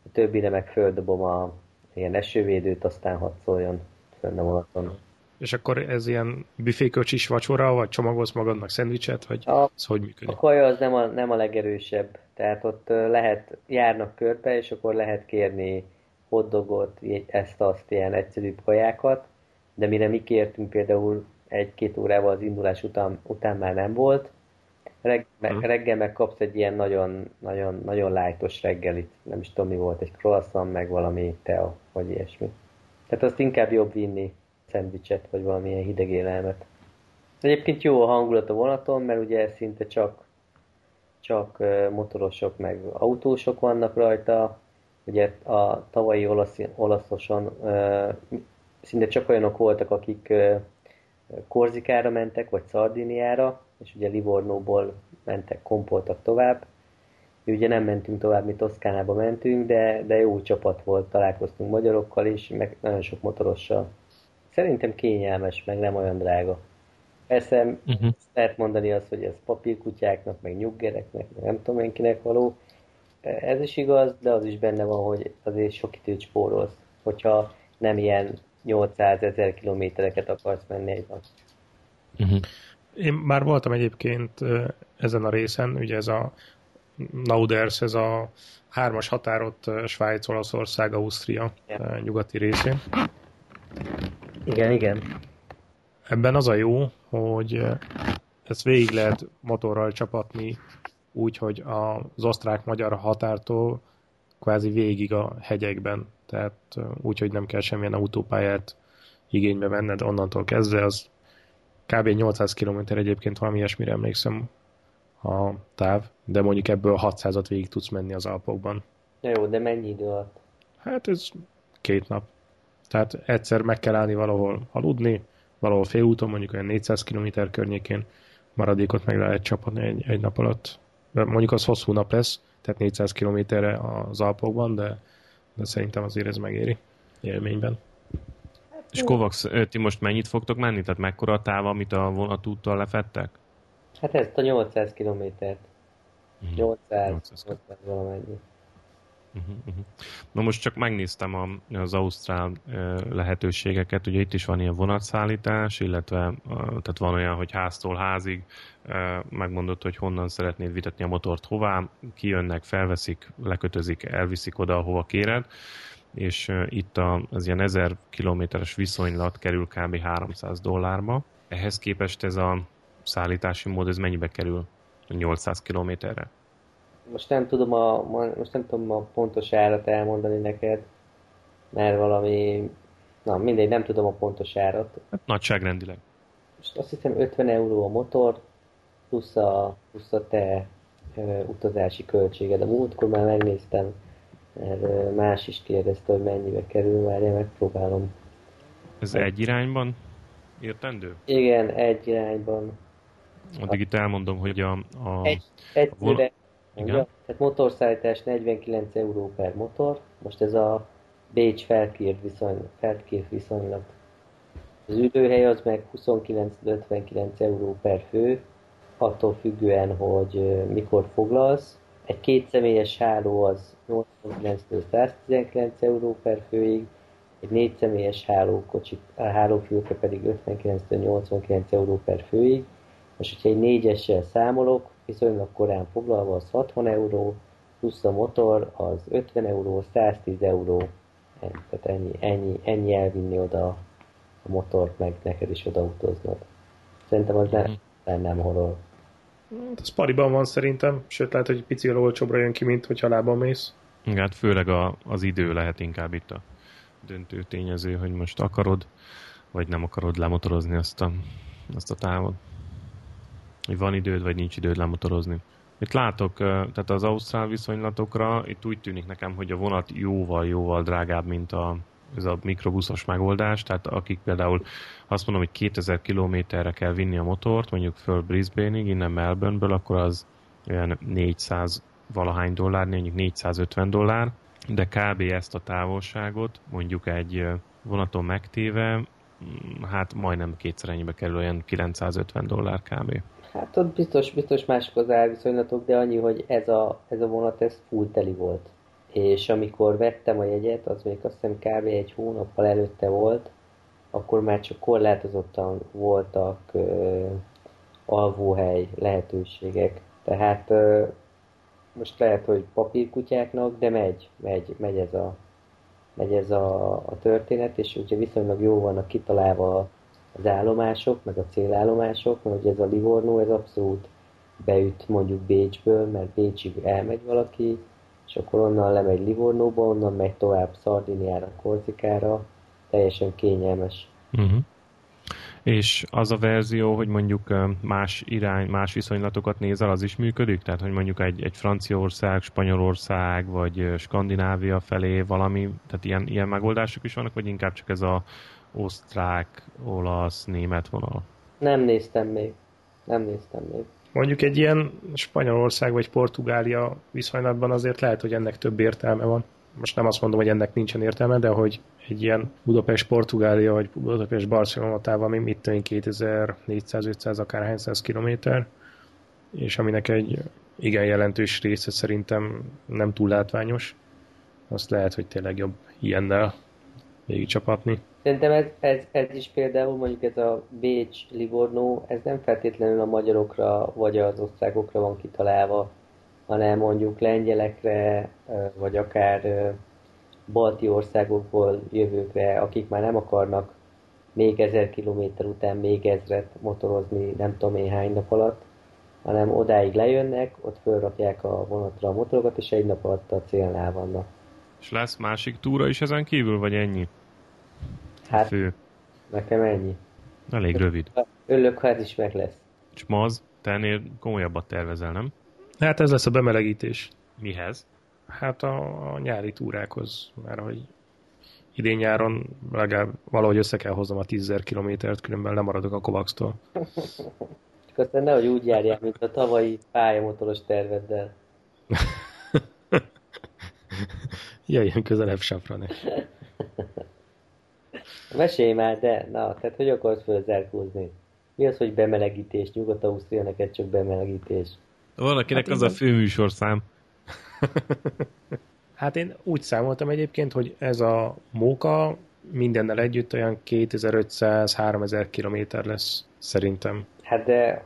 a többire meg földobom a ilyen esővédőt, aztán hadd szóljon fönn a vonaton. És akkor ez ilyen büféköcsis vacsora, vagy csomagolsz magadnak szendvicset, vagy a, ez hogy működik? A kaja az nem a, nem a legerősebb, tehát ott lehet, járnak körbe, és akkor lehet kérni hotdogot, ezt-azt, ilyen egyszerűbb kajákat, de mire mi kértünk például egy-két órával az indulás után, után már nem volt. Reg, hmm. Reggel megkapsz egy ilyen nagyon, nagyon, nagyon lájtos reggelit, nem is tudom mi volt, egy croissant, meg valami tea, vagy ilyesmi. Tehát azt inkább jobb vinni, szendvicset, vagy valamilyen hideg élelmet. Egyébként jó a hangulat a vonaton, mert ugye szinte csak, csak motorosok, meg autósok vannak rajta. Ugye a tavalyi olasz, olaszoson szinte csak olyanok voltak, akik Korzikára mentek, vagy Szardiniára, és ugye Livornóból mentek, kompoltak tovább. Mi ugye nem mentünk tovább, mi Toszkánába mentünk, de, de jó csapat volt, találkoztunk magyarokkal is, meg nagyon sok motorossal. Szerintem kényelmes, meg nem olyan drága. Persze uh-huh. lehet mondani azt, hogy ez papírkutyáknak, meg nyuggereknek, meg nem tudom enkinek való. Ez is igaz, de az is benne van, hogy azért sok időt spórolsz, hogyha nem ilyen nyolcszázezer kilométereket akarsz menni egy nap. Uh-huh. Én már voltam egyébként ezen a részen, ugye ez a Nauders, ez a hármas határot Svájc, Olaszország, Ausztria yeah. nyugati részén. Igen, igen. Ebben az a jó, hogy ezt végig lehet motorral csapatni úgy, hogy az osztrák-magyar határtól kvázi végig a hegyekben. Tehát úgy, hogy nem kell semmilyen autópályát igénybe venned onnantól kezdve. Az kb. nyolcszáz kilométer egyébként, valami ilyesmire emlékszem a táv, de mondjuk ebből hatszázat végig tudsz menni az Alpokban. Na jó, de mennyi idő alatt? Hát ez két nap. Tehát egyszer meg kell állni valahol aludni, valahol félúton, mondjuk olyan négyszáz kilométer környékén maradékot meg lehet csapatni egy, egy nap alatt. Mondjuk az hosszú nap lesz, tehát négyszáz kilométerre az Alpokban, de, de szerintem azért ez megéri élményben. És Kovacs, ti most mennyit fogtok menni? Tehát mekkora a táv, amit a vonatúttal lefettek? Hát ezt a nyolcszáz kilométert. Uh-huh. nyolcszáz, nyolcszáz valamennyi. Uh-huh, uh-huh. Na most csak megnéztem a, az ausztrál uh, lehetőségeket, ugye itt is van ilyen vonatszállítás, illetve uh, tehát van olyan, hogy háztól házig uh, megmondod, hogy honnan szeretnéd vitetni a motort hová, kijönnek, felveszik, lekötözik, elviszik oda, hova kéred, és uh, itt a, az ilyen ezer kilométeres viszonylat kerül kb. háromszáz dollárba. Ehhez képest ez a szállítási mód, ez mennyibe kerül nyolcszáz kilométerre? Most nem tudom a, most nem tudom a pontos árat elmondani neked, mert valami, na mindegy, nem tudom a pontos árat. Hát nagyságrendileg. Most azt hiszem ötven euró a motor, plusz a, plusz a te ö, utazási költséged. A múltkor már megnéztem, mert ö, más is kérdezte, hogy mennyibe kerül, már én megpróbálom. Ez hát, egy irányban értendő? Igen, egy irányban. Addig itt elmondom, hogy a... a egy, egy a vol- igen. Tehát motorszállítás negyvenkilenc euró per motor, most ez a Bécs Feldkirch viszony, viszonylat. Az ülőhely az meg huszonkilenc ötvenkilenc euró per fő, attól függően, hogy mikor foglalsz. Egy kétszemélyes háló az nyolcvankilenc száz tizenkilenc euró per főig, egy négyszemélyes hálókocsi, a hálófülke pedig ötvenkilenc nyolcvankilenc euró per főig. Most, hogyha egy négyessel számolok, viszonylag korán foglalva az hatvan euró, plusz a motor az ötven euró, száztíz euró. Tehát ennyi, ennyi, ennyi elvinni oda a motort, meg neked is oda utaznod. Szerintem az nem, nem, nem horror. Ez pariban van szerintem, sőt lehet, hogy picivel olcsóbbra jön ki, mint hogyha lábban mész. Igen, hát főleg a, az idő lehet inkább itt a döntő tényező, hogy most akarod, vagy nem akarod lemotorozni azt a, azt a távot. Hogy van időd, vagy nincs időd lemotorozni. Itt látok, tehát az ausztrál viszonylatokra, itt úgy tűnik nekem, hogy a vonat jóval-jóval drágább, mint a, ez a mikrobuszos megoldás, tehát akik például azt mondom, hogy kétezer kilométerre kell vinni a motort, mondjuk föl Brisbane-ig, innen Melbourne-ből, akkor az olyan négyszáz valahány dollár, mondjuk négyszázötven dollár, de kb. Ezt a távolságot mondjuk egy vonaton megtéve, hát majdnem kétszer ennyibe kerül, olyan kilencszázötven dollár kb. Hát ott biztos, biztos mások az árviszonylatok, de annyi, hogy ez a, ez a vonat, ez full teli volt. És amikor vettem a jegyet, az még azt hiszem kb. Egy hónappal előtte volt, akkor már csak korlátozottan voltak ö, alvóhely lehetőségek. Tehát ö, most lehet, hogy papírkutyáknak, de megy, megy, megy ez a, megy ez a, a történet, és ugye viszonylag jó vannak kitalálva az állomások, meg a célállomások, mert ugye ez a Livorno, ez abszolút beüt mondjuk Bécsből, mert Bécsig elmegy valaki, és akkor onnan lemegy Livornóba, onnan megy tovább Szardiniára, Korzikára, teljesen kényelmes. Uh-huh. És az a verzió, hogy mondjuk más irány, más viszonylatokat nézel, az is működik? Tehát, hogy mondjuk egy, egy Franciaország, Spanyolország, vagy Skandinávia felé valami, tehát ilyen, ilyen megoldások is vannak, vagy inkább csak ez a osztrák, olasz, német vonal? Nem néztem még. Nem néztem még. Mondjuk egy ilyen Spanyolország vagy Portugália viszonylatban azért lehet, hogy ennek több értelme van. Most nem azt mondom, hogy ennek nincsen értelme, de hogy egy ilyen Budapest-Portugália vagy Budapest-Barcelonatával még mit tűnik kétezer-négyszáz-ötszáz akár kilométer, és aminek egy igen jelentős része szerintem nem túl látványos, azt lehet, hogy tényleg jobb ilyennel végigcsapatni. Szerintem ez, ez, ez is például mondjuk ez a Bécs-Livorno, ez nem feltétlenül a magyarokra vagy az osztrákokra van kitalálva, hanem mondjuk lengyelekre, vagy akár balti országokból jövőkre, akik már nem akarnak még ezer kilométer után még ezret motorozni nem tudom én hány nap alatt, hanem odáig lejönnek, ott fölrakják a vonatra a motorokat, és egy nap alatt a célnál vannak. És lesz másik túra is ezen kívül, vagy ennyi? Hát, fő. Nekem ennyi. Elég rövid. Örülök, ha ez is meg lesz. És ma az, te ennél komolyabbat tervezel, nem? Hát ez lesz a bemelegítés. Mihez? Hát a, a nyári túrákhoz, mert hogy idén nyáron legalább valahogy össze kell hoznom a tízezer kilométert, különben lemaradok a Kovaxtól. Csak aztán nehogy úgy járjál, mint a tavalyi pályamotoros terveddel. Jöjjön közelebb sáfrané. Mesélj már, de na, tehát hogy akarsz fölzárkózni? Mi az, hogy bemelegítés? Nyugat-Ausztria, neked csak bemelegítés. Van, akinek hát az a főműsorszám. Hát én úgy számoltam egyébként, hogy ez a móka mindennel együtt olyan kétezer-ötszáz-háromezer kilométer lesz, szerintem. Hát de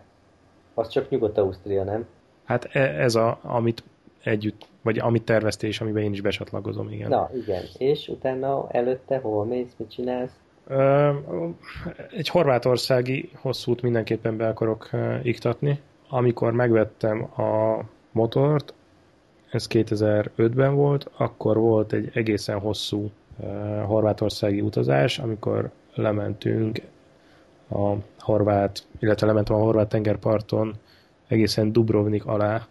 az csak Nyugat-Ausztria, nem? Hát ez a, amit együtt, vagy amit terveztél, és amiben én is becsatlakozom, igen. Na, igen. És utána előtte hol mész, mit csinálsz? Ö, egy horvátországi hosszút mindenképpen be akarok iktatni. Amikor megvettem a motort, ez kétezer-ötben volt, akkor volt egy egészen hosszú uh, horvátországi utazás, amikor lementünk a horvát, illetve lementem a horvát tengerparton egészen Dubrovnik alá,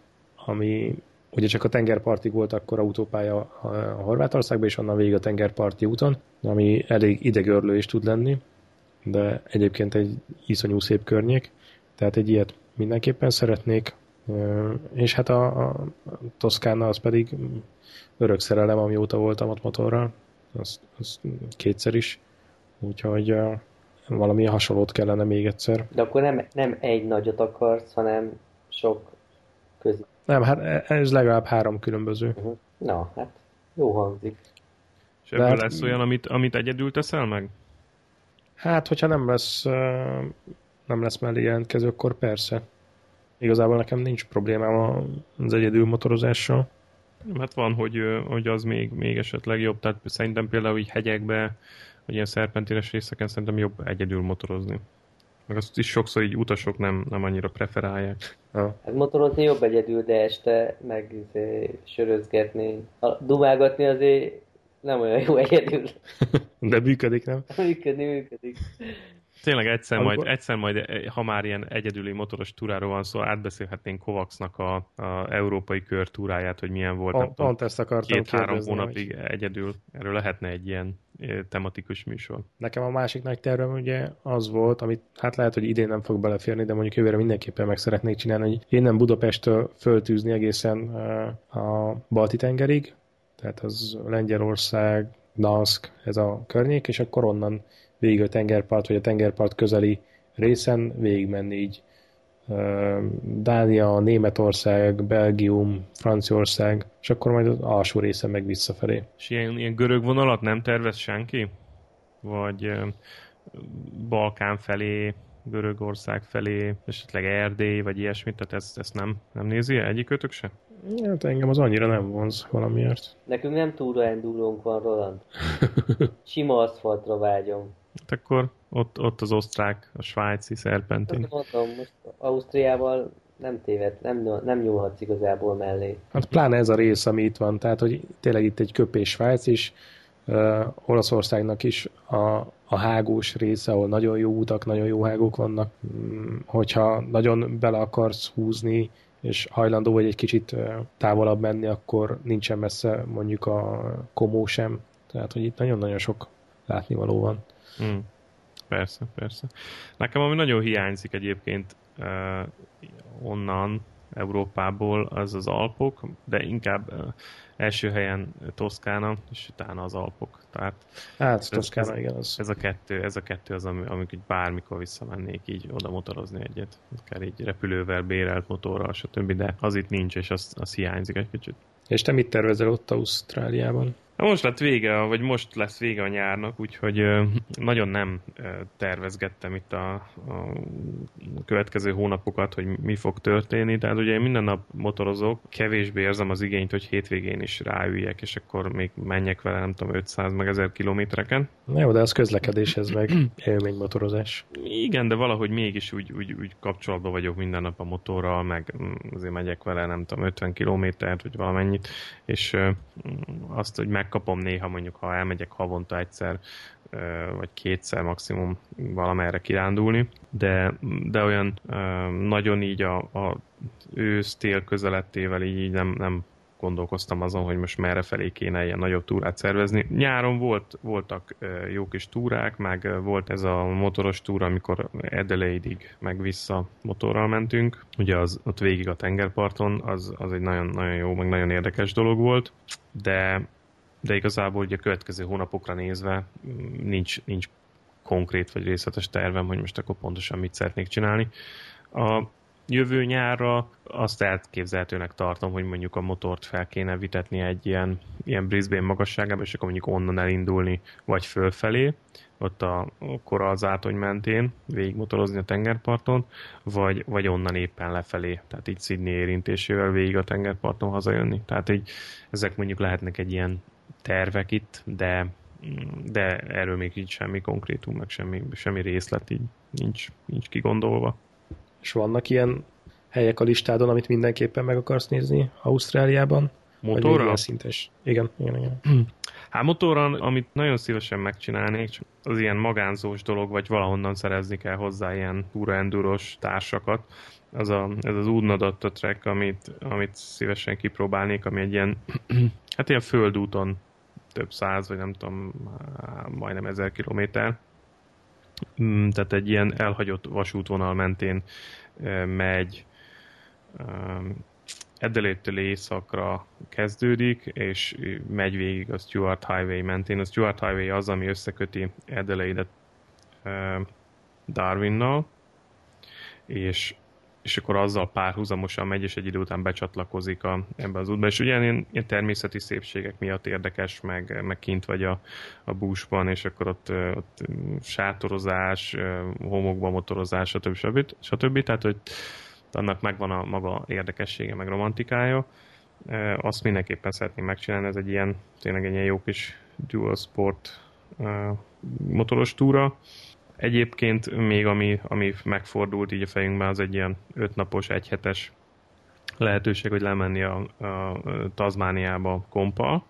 ami ugye csak a tengerpartig volt akkor autópálya a Horvátországban, és onnan végig a tengerparti úton, ami elég idegörlő is tud lenni, de egyébként egy iszonyú szép környék, tehát egy ilyet mindenképpen szeretnék, és hát a, a Toszkána az pedig örök szerelem, amióta voltam ott motorral, az, az kétszer is, úgyhogy valami hasonlót kellene még egyszer. De akkor nem, nem egy nagyot akarsz, hanem sok közé. Nem, hát ez legalább három különböző. Uh-huh. Na, hát jó hangzik. És ebből hát, lesz olyan, amit, amit egyedül teszel meg? Hát, hogyha nem lesz... nem lesz mellé jelentkező, akkor persze. Igazából nekem nincs problémám az egyedül motorozással. Hát van, hogy, hogy az még, még esetleg jobb. Tehát szerintem például így hegyekbe, vagy ilyen szerpentines részeken szerintem jobb egyedül motorozni. Meg azt is sokszor így utasok nem, nem annyira preferálják. Ha. Hát motorozni jobb egyedül, de este meg sörözgetni. Dumálgatni azért nem olyan jó egyedül. De működik, nem? Működni, működik. Tényleg egyszer, amikor... majd, egyszer majd, ha már ilyen egyedüli motoros túráról van szó, átbeszélhetnénk Kovacsnak a, a európai kör túráját, hogy milyen volt. A, pont ezt akartam kérdezni. Két-három hónapig vagy. Egyedül. Erről lehetne egy ilyen tematikus műsor. Nekem a másik nagy tervem ugye az volt, amit hát lehet, hogy idén nem fog beleférni, de mondjuk jövőre mindenképpen meg szeretnék csinálni, hogy innen Budapesttől föltűzni egészen a Balti-tengerig, tehát az Lengyelország, Dansk, ez a környék, és akkor onnan végig a tengerpart, vagy a tengerpart közeli részen végigmenni így Dánia, Németország, Belgium, Franciaország, és akkor majd az alsó részen meg visszafelé. És ilyen, ilyen görög vonalat nem tervez senki? Vagy Balkán felé, Görögország felé, esetleg Erdély, vagy ilyesmit, tehát ezt, ezt nem, nem nézi egyikőtök se? Hát engem az annyira nem vonz valamiért. Nekünk nem túl endúrónk van, Roland. Sima aszfaltra vágyom. Hát akkor ott, ott az osztrák, a svájci szerpentin. Mondom, most Ausztriával nem téved, nem, nem nyúlhatsz igazából mellé. Hát pláne ez a rész, ami itt van, tehát hogy tényleg itt egy köpés Svájc is, uh, Olaszországnak is a, a hágós része, ahol nagyon jó utak, nagyon jó hágók vannak. Hmm, hogyha nagyon bele akarsz húzni, és hajlandó vagy egy kicsit távolabb menni, akkor nincsen messze mondjuk a Komó sem. Tehát, hogy itt nagyon-nagyon sok látnivaló van. Mm. Persze, persze. Nekem ami nagyon hiányzik egyébként uh, onnan, Európából, az az Alpok, de inkább uh, első helyen Toszkána, és utána az Alpok. Tehát hát, Toszkána, ez, igen. Az. Ez, a kettő, ez a kettő az, amikor bármikor visszamennék így oda motorozni egyet. Akár így repülővel, bérelt motorral, stb. De az itt nincs, és az, az hiányzik egy kicsit. És te mit tervezel ott Ausztráliában? Most lett vége, vagy most lesz vége a nyárnak, úgyhogy nagyon nem tervezgettem itt a, a következő hónapokat, hogy mi fog történni. Tehát ugye én minden nap motorozok, kevésbé érzem az igényt, hogy hétvégén is ráüljek, és akkor még menjek vele, nem tudom, ötszáz meg ezer kilométereken. Na jó, de az közlekedéshez meg élménymotorozás. Igen, de valahogy mégis úgy, úgy, úgy kapcsolatban vagyok minden nap a motorral, meg azért megyek vele, nem tudom, ötven kilométert, vagy valamennyit, és azt, hogy meg kapom néha, mondjuk, ha elmegyek havonta egyszer, vagy kétszer maximum valamerre kirándulni, de, de olyan nagyon így a, a ősz-tél közelettével így nem, nem gondolkoztam azon, hogy most merre felé kéne ilyen nagyobb túrát szervezni. Nyáron volt, voltak jó kis túrák, meg volt ez a motoros túra, amikor Adelaide-ig meg vissza motorral mentünk. Ugye az ott végig a tengerparton, az, az egy nagyon, nagyon jó, meg nagyon érdekes dolog volt, de de igazából ugye a következő hónapokra nézve nincs, nincs konkrét vagy részletes tervem, hogy most akkor pontosan mit szeretnék csinálni. A jövő nyárra azt elképzelhetőnek tartom, hogy mondjuk a motort fel kéne vitetni egy ilyen, ilyen Brisbane magasságába, és akkor mondjuk onnan elindulni, vagy fölfelé, ott a korallzátony mentén végigmotorozni a tengerparton, vagy, vagy onnan éppen lefelé, tehát így Sydney érintésével végig a tengerparton hazajönni. Tehát így ezek mondjuk lehetnek egy ilyen tervek itt, de, de erről még így semmi konkrétum, meg semmi, semmi részlet így nincs, nincs kigondolva. És vannak ilyen helyek a listádon, amit mindenképpen meg akarsz nézni Ausztráliában? Motorral? Igen, igen, igen. Hát motorral, amit nagyon szívesen megcsinálnék, csak az ilyen magánzós dolog, vagy valahonnan szerezni kell hozzá ilyen túra enduros társakat. Az a, ez az útnadatta track, amit, amit szívesen kipróbálnék, ami egy ilyen, hát ilyen földúton több száz, vagy nem tudom, majdnem ezer kilométer. Tehát egy ilyen elhagyott vasútvonal mentén megy, Adelaide-től északra kezdődik, és megy végig a Stuart Highway mentén. A Stuart Highway az, ami összeköti Adelaide-et Darwinnal, és és akkor azzal párhuzamosan megy, és egy idő után becsatlakozik a, ebbe az útba. És ugyan ilyen, ilyen természeti szépségek miatt érdekes, meg, meg kint vagy a, a bushban, és akkor ott, ott sátorozás, homokba motorozás, stb. stb. stb. Tehát, hogy annak megvan a maga érdekessége, meg romantikája. Azt mindenképpen szeretném megcsinálni, ez egy ilyen, tényleg egy ilyen jó kis dual sport motoros túra. Egyébként még ami, ami megfordult így a fejünkben, az egy ilyen ötnapos, egyhetes lehetőség, hogy lemenni a, a Tazmániába kompal,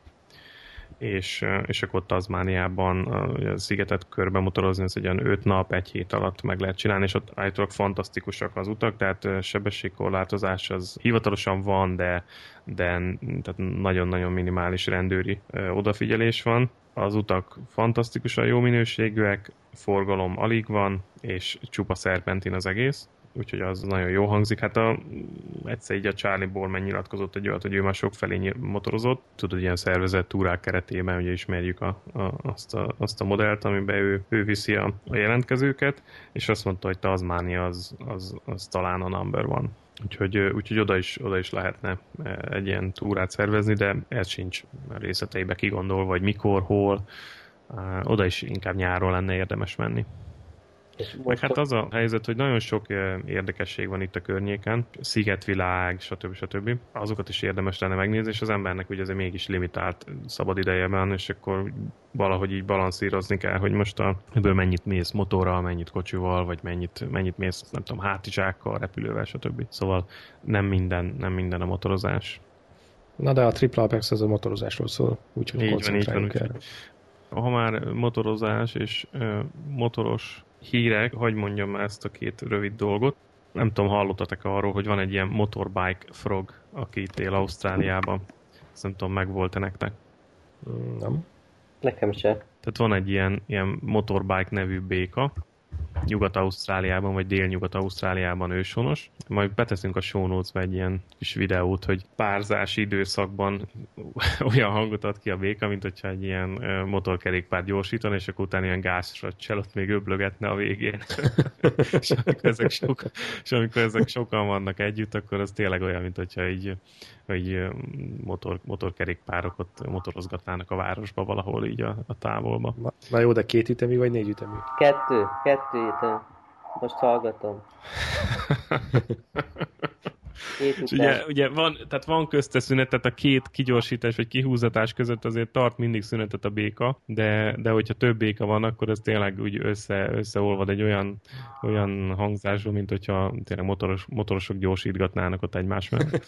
és, és akkor Tasmaniában a szigetet körbe motorozni, ez egy olyan öt nap, egy hét alatt meg lehet csinálni, és ott állítólag fantasztikusak az utak, tehát sebességkorlátozás az hivatalosan van, de, de nagyon-nagyon minimális rendőri odafigyelés van. Az utak fantasztikusan jó minőségűek, forgalom alig van, és csupa szerpentin az egész, úgyhogy az nagyon jó hangzik. Hát a, egyszer így a Charlie Borman nyilatkozott egy olyat, hogy ő már sokfelé motorozott. Tudod, ilyen szervezett túrák keretében ugye ismerjük a, a, azt, a, azt a modellt, amiben ő, ő viszi a, a jelentkezőket, és azt mondta, hogy Tasmania az, az, az talán a number one. Úgyhogy, úgyhogy oda, is, oda is lehetne egy ilyen túrát szervezni, de ez sincs részleteibe kigondolva, hogy mikor, hol. Oda is inkább nyáron lenne érdemes menni. Meg hát az a helyzet, hogy nagyon sok érdekesség van itt a környéken, szigetvilág, stb. stb. Azokat is érdemes lenne megnézni, és az embernek ugye azért mégis limitált szabad idejében, és akkor valahogy így balanszírozni kell, hogy most a, ebből mennyit mész motorral, mennyit kocsival, vagy mennyit, mennyit mész, nem tudom, hátizsákkal, repülővel, stb. Szóval nem minden, nem minden a motorozás. Na de a Triple Apex az a motorozásról szól, úgyhogy koncentráljunk erre. Ha már motorozás és ö, motoros hírek, hogy mondjam ezt a két rövid dolgot. Nem tudom, hallottatok arról, hogy van egy ilyen motorbike frog, aki itt él Ausztráliában. Ezt nem tudom, megvolt-e nektek? Nem. Nekem sem. Tehát van egy ilyen, ilyen motorbike nevű béka, Nyugat-Ausztráliában, vagy Délnyugat-Ausztráliában őshonos. Majd beteszünk a show notes-be egy ilyen kis videót, hogy párzási időszakban olyan hangot ad ki a béka, mint hogyha egy ilyen motorkerékpár gyorsítan, és akkor utána ilyen gázra cselott még öblögetne a végén. és, amikor ezek sok, és amikor ezek sokan vannak együtt, akkor az tényleg olyan, mint hogyha így, így motor, motorkerékpárok ott motorozgatnának a városba valahol így a, a távolba. Na, na jó, de két ütemű vagy négy ütemű? Kettő. Kettő ütem. Most hallgatom. ugye, ugye van, tehát van közte szünet, tehát a két kigyorsítás vagy kihúzatás között azért tart mindig szünetet a béka, de, de hogyha több béka van, akkor ez tényleg úgy össze, összeolvad egy olyan, olyan hangzásról, mint hogyha tényleg motoros, motorosok gyorsítgatnának ott egymás mellett.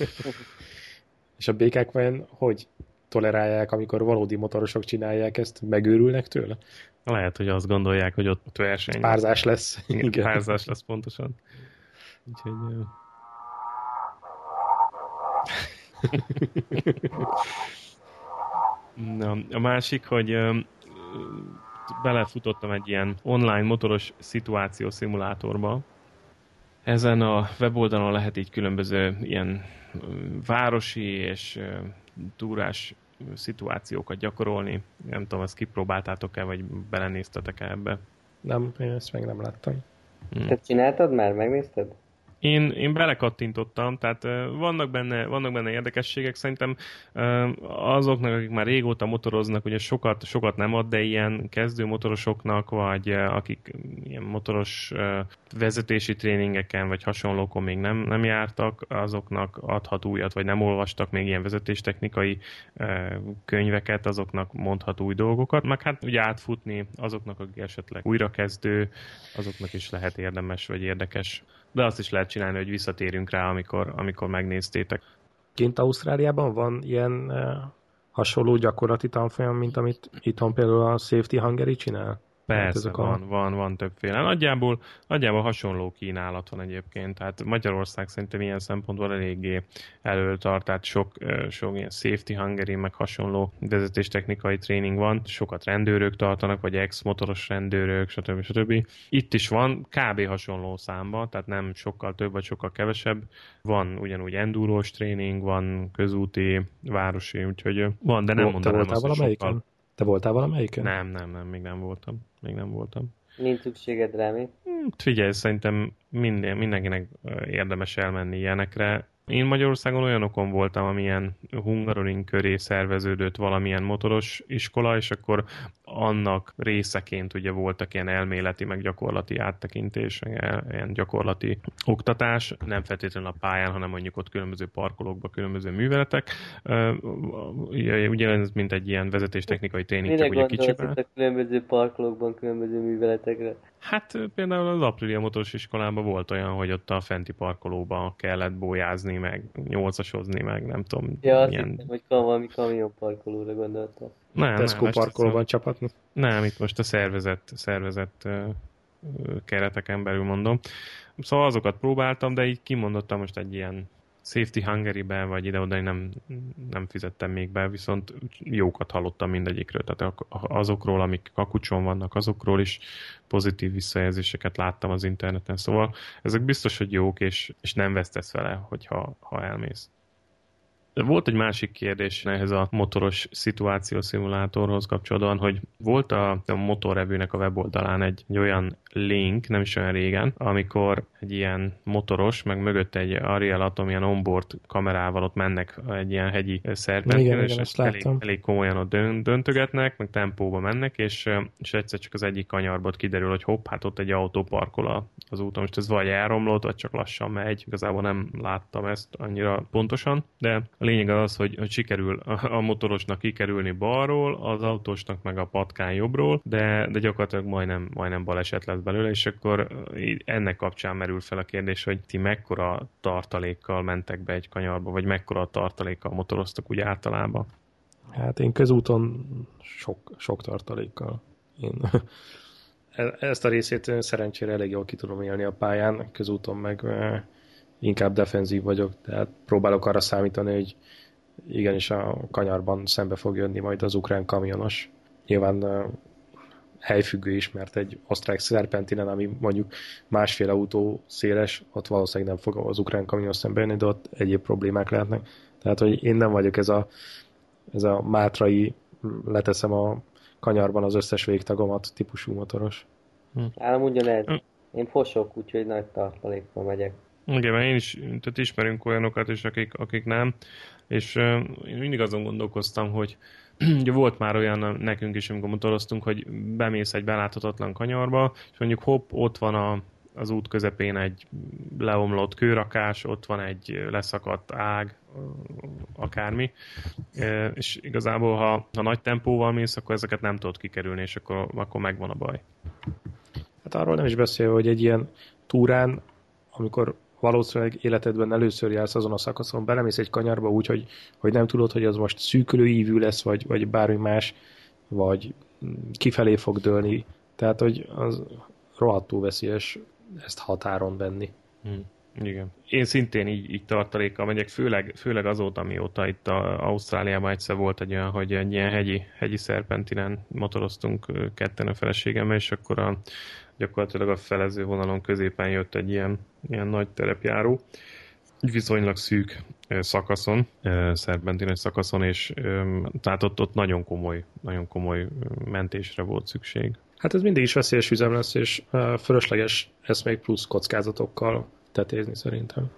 És a békák vajon hogy tolerálják, amikor valódi motorosok csinálják ezt, megőrülnek tőle? Lehet, hogy azt gondolják, hogy ott verseny. Párzás lesz. Igen, Igen. Párzás lesz pontosan. Úgyhogy... Na, a másik, hogy belefutottam egy ilyen online motoros szituáció szimulátorba. Ezen a weboldalon lehet így különböző ilyen városi és túrás szituációkat gyakorolni. Nem tudom, ezt kipróbáltátok-e, vagy belenéztetek-e ebbe? Nem, én ezt meg nem láttam. Hmm. Te csináltad már? Megnézted? Én, én belekattintottam, tehát vannak benne, vannak benne érdekességek, szerintem azoknak, akik már régóta motoroznak, ugye sokat, sokat nem ad, de ilyen kezdő motorosoknak, vagy akik ilyen motoros vezetési tréningeken, vagy hasonlókon még nem, nem jártak, azoknak adhat újat, vagy nem olvastak még ilyen vezetéstechnikai könyveket, azoknak mondhat új dolgokat, meg hát ugye átfutni azoknak, akik esetleg újrakezdő, azoknak is lehet érdemes, vagy érdekes. De azt is lehet csinálni, hogy visszatérünk rá, amikor, amikor megnéztétek. Kint Ausztráliában van ilyen eh, hasonló gyakorlati tanfolyam, mint amit itthon például a Safety Hungary csinál? Persze, van, van, van többféle. Nagyjából, nagyjából hasonló kínálat van egyébként, tehát Magyarország szerintem ilyen szempontból eléggé elől tart, tehát sok, sok ilyen Safety Hungary, meg hasonló vezetéstechnikai tréning van, sokat rendőrök tartanak, vagy ex-motoros rendőrök, stb. stb. Itt is van, kb. Hasonló számba, tehát nem sokkal több, vagy sokkal kevesebb. Van ugyanúgy endurós tréning, van közúti, városi, úgyhogy van, de nem Volt, mondanám azt, hogy sokkal. Te voltál valamelyiken? Nem, nem, nem, még nem voltam. Még nem voltam. Nincs szükséged rá, mi? Figyelj, szerintem minden, mindenkinek érdemes elmenni ilyenekre. Én Magyarországon olyanokon voltam, amilyen Hungaroring köré szerveződött valamilyen motoros iskola, és akkor annak részeként ugye voltak ilyen elméleti, meg gyakorlati áttekintés, ilyen gyakorlati oktatás, nem feltétlenül a pályán, hanem mondjuk ott különböző parkolókban, különböző műveletek. Ugyanez, mint egy ilyen vezetéstechnikai tréning, csak ugye kicsiben. Mire gondolsz a különböző parkolókban, különböző műveletekre? Hát például az Aprilia Motors iskolában volt olyan, hogy ott a fenti parkolóban kellett bójázni, meg nyolcasozni, meg nem tudom. Ja, azt hittem, hogy valami kamionparkolóra gondoltam. Nem, Tesco nem, parkolóban csapatnak? Nem, itt most a szervezett, szervezett kereteken belül mondom. Szóval azokat próbáltam, de így kimondottam most egy ilyen Safety Hungary-be, vagy ide-oda nem, nem fizettem még be, viszont jókat hallottam mindegyikről, tehát azokról, amik kakucson vannak, azokról is pozitív visszajelzéseket láttam az interneten, szóval ezek biztos, hogy jók, és, és nem vesztesz vele, hogyha ha elmész. Volt egy másik kérdés ehhez a motoros szituáció szimulátorhoz kapcsolatban, hogy volt a, a motorrevűnek a weboldalán egy, egy olyan link, nem is olyan régen, amikor egy ilyen motoros, meg mögött egy Ariel Atom ilyen onboard kamerával ott mennek egy ilyen hegyi szerpentinen, és ezt elég, elég komolyan ott döntögetnek, meg tempóba mennek, és, és egyszer csak az egyik kanyarból kiderül, hogy hopp, hát ott egy autó parkol az úton, most ez vagy elromlott, vagy csak lassan megy, igazából nem láttam ezt annyira pontosan, de a lényeg az, hogy, hogy sikerül a motorosnak kikerülni balról, az autósnak meg a patkány jobbról, de, de gyakorlatilag majdnem, majdnem baleset lett belőle, és akkor ennek kapcsán merül fel a kérdés, hogy ti mekkora tartalékkal mentek be egy kanyarba, vagy mekkora tartalékkal motoroztak úgy általában? Hát én közúton sok, sok tartalékkal. Én ezt a részét szerencsére elég jól ki tudom élni a pályán, közúton meg inkább defenzív vagyok, tehát próbálok arra számítani, hogy igenis a kanyarban szembe fog jönni majd az ukrán kamionos. Nyilván uh, helyfüggő is, mert egy osztrák szerpentinen, ami mondjuk másfél autó széles, ott valószínűleg nem fog az ukrán kamionos szembe jönni, de ott egyéb problémák lehetnek. Tehát, hogy én nem vagyok ez a, ez a mátrai, leteszem a kanyarban az összes végtagomat típusú motoros. Hm. Állam ugyanez. Én fosok, úgyhogy nagy tartalékban megyek. Igen, mert én is, tehát ismerünk olyanokat is, akik, akik nem, és uh, én mindig azon gondolkoztam, hogy ugye volt már olyan nekünk is, amikor motoroztunk, hogy bemész egy beláthatatlan kanyarba, és mondjuk hopp, ott van a, az út közepén egy leomlott kőrakás, ott van egy leszakadt ág, akármi, e, és igazából, ha, ha nagy tempóval mész, akkor ezeket nem tudod kikerülni, és akkor, akkor megvan a baj. Hát arról nem is beszélve, hogy egy ilyen túrán, amikor valószínűleg életedben először jársz azon a szakaszon, belemész egy kanyarba úgy, hogy, hogy nem tudod, hogy az most szűkülőívű lesz, vagy, vagy bármi más, vagy kifelé fog dőlni. Tehát, hogy az rohadtul veszélyes ezt határon venni. Hmm. Igen. Én szintén így, így tartalékkal megyek, főleg, főleg azóta, mióta itt a Ausztráliában egyszer volt egy olyan, hogy egy ilyen hegyi, hegyi szerpentinen motoroztunk ketten a feleségemmel, és akkor a, gyakorlatilag a felező vonalon középen jött egy ilyen, ilyen nagy terepjáró, viszonylag szűk szakaszon, szerpentines szakaszon, és tehát ott, ott nagyon komoly, nagyon komoly mentésre volt szükség. Hát ez mindig is veszélyes üzem lesz, és fölösleges ez még plusz kockázatokkal tetézni szerintem.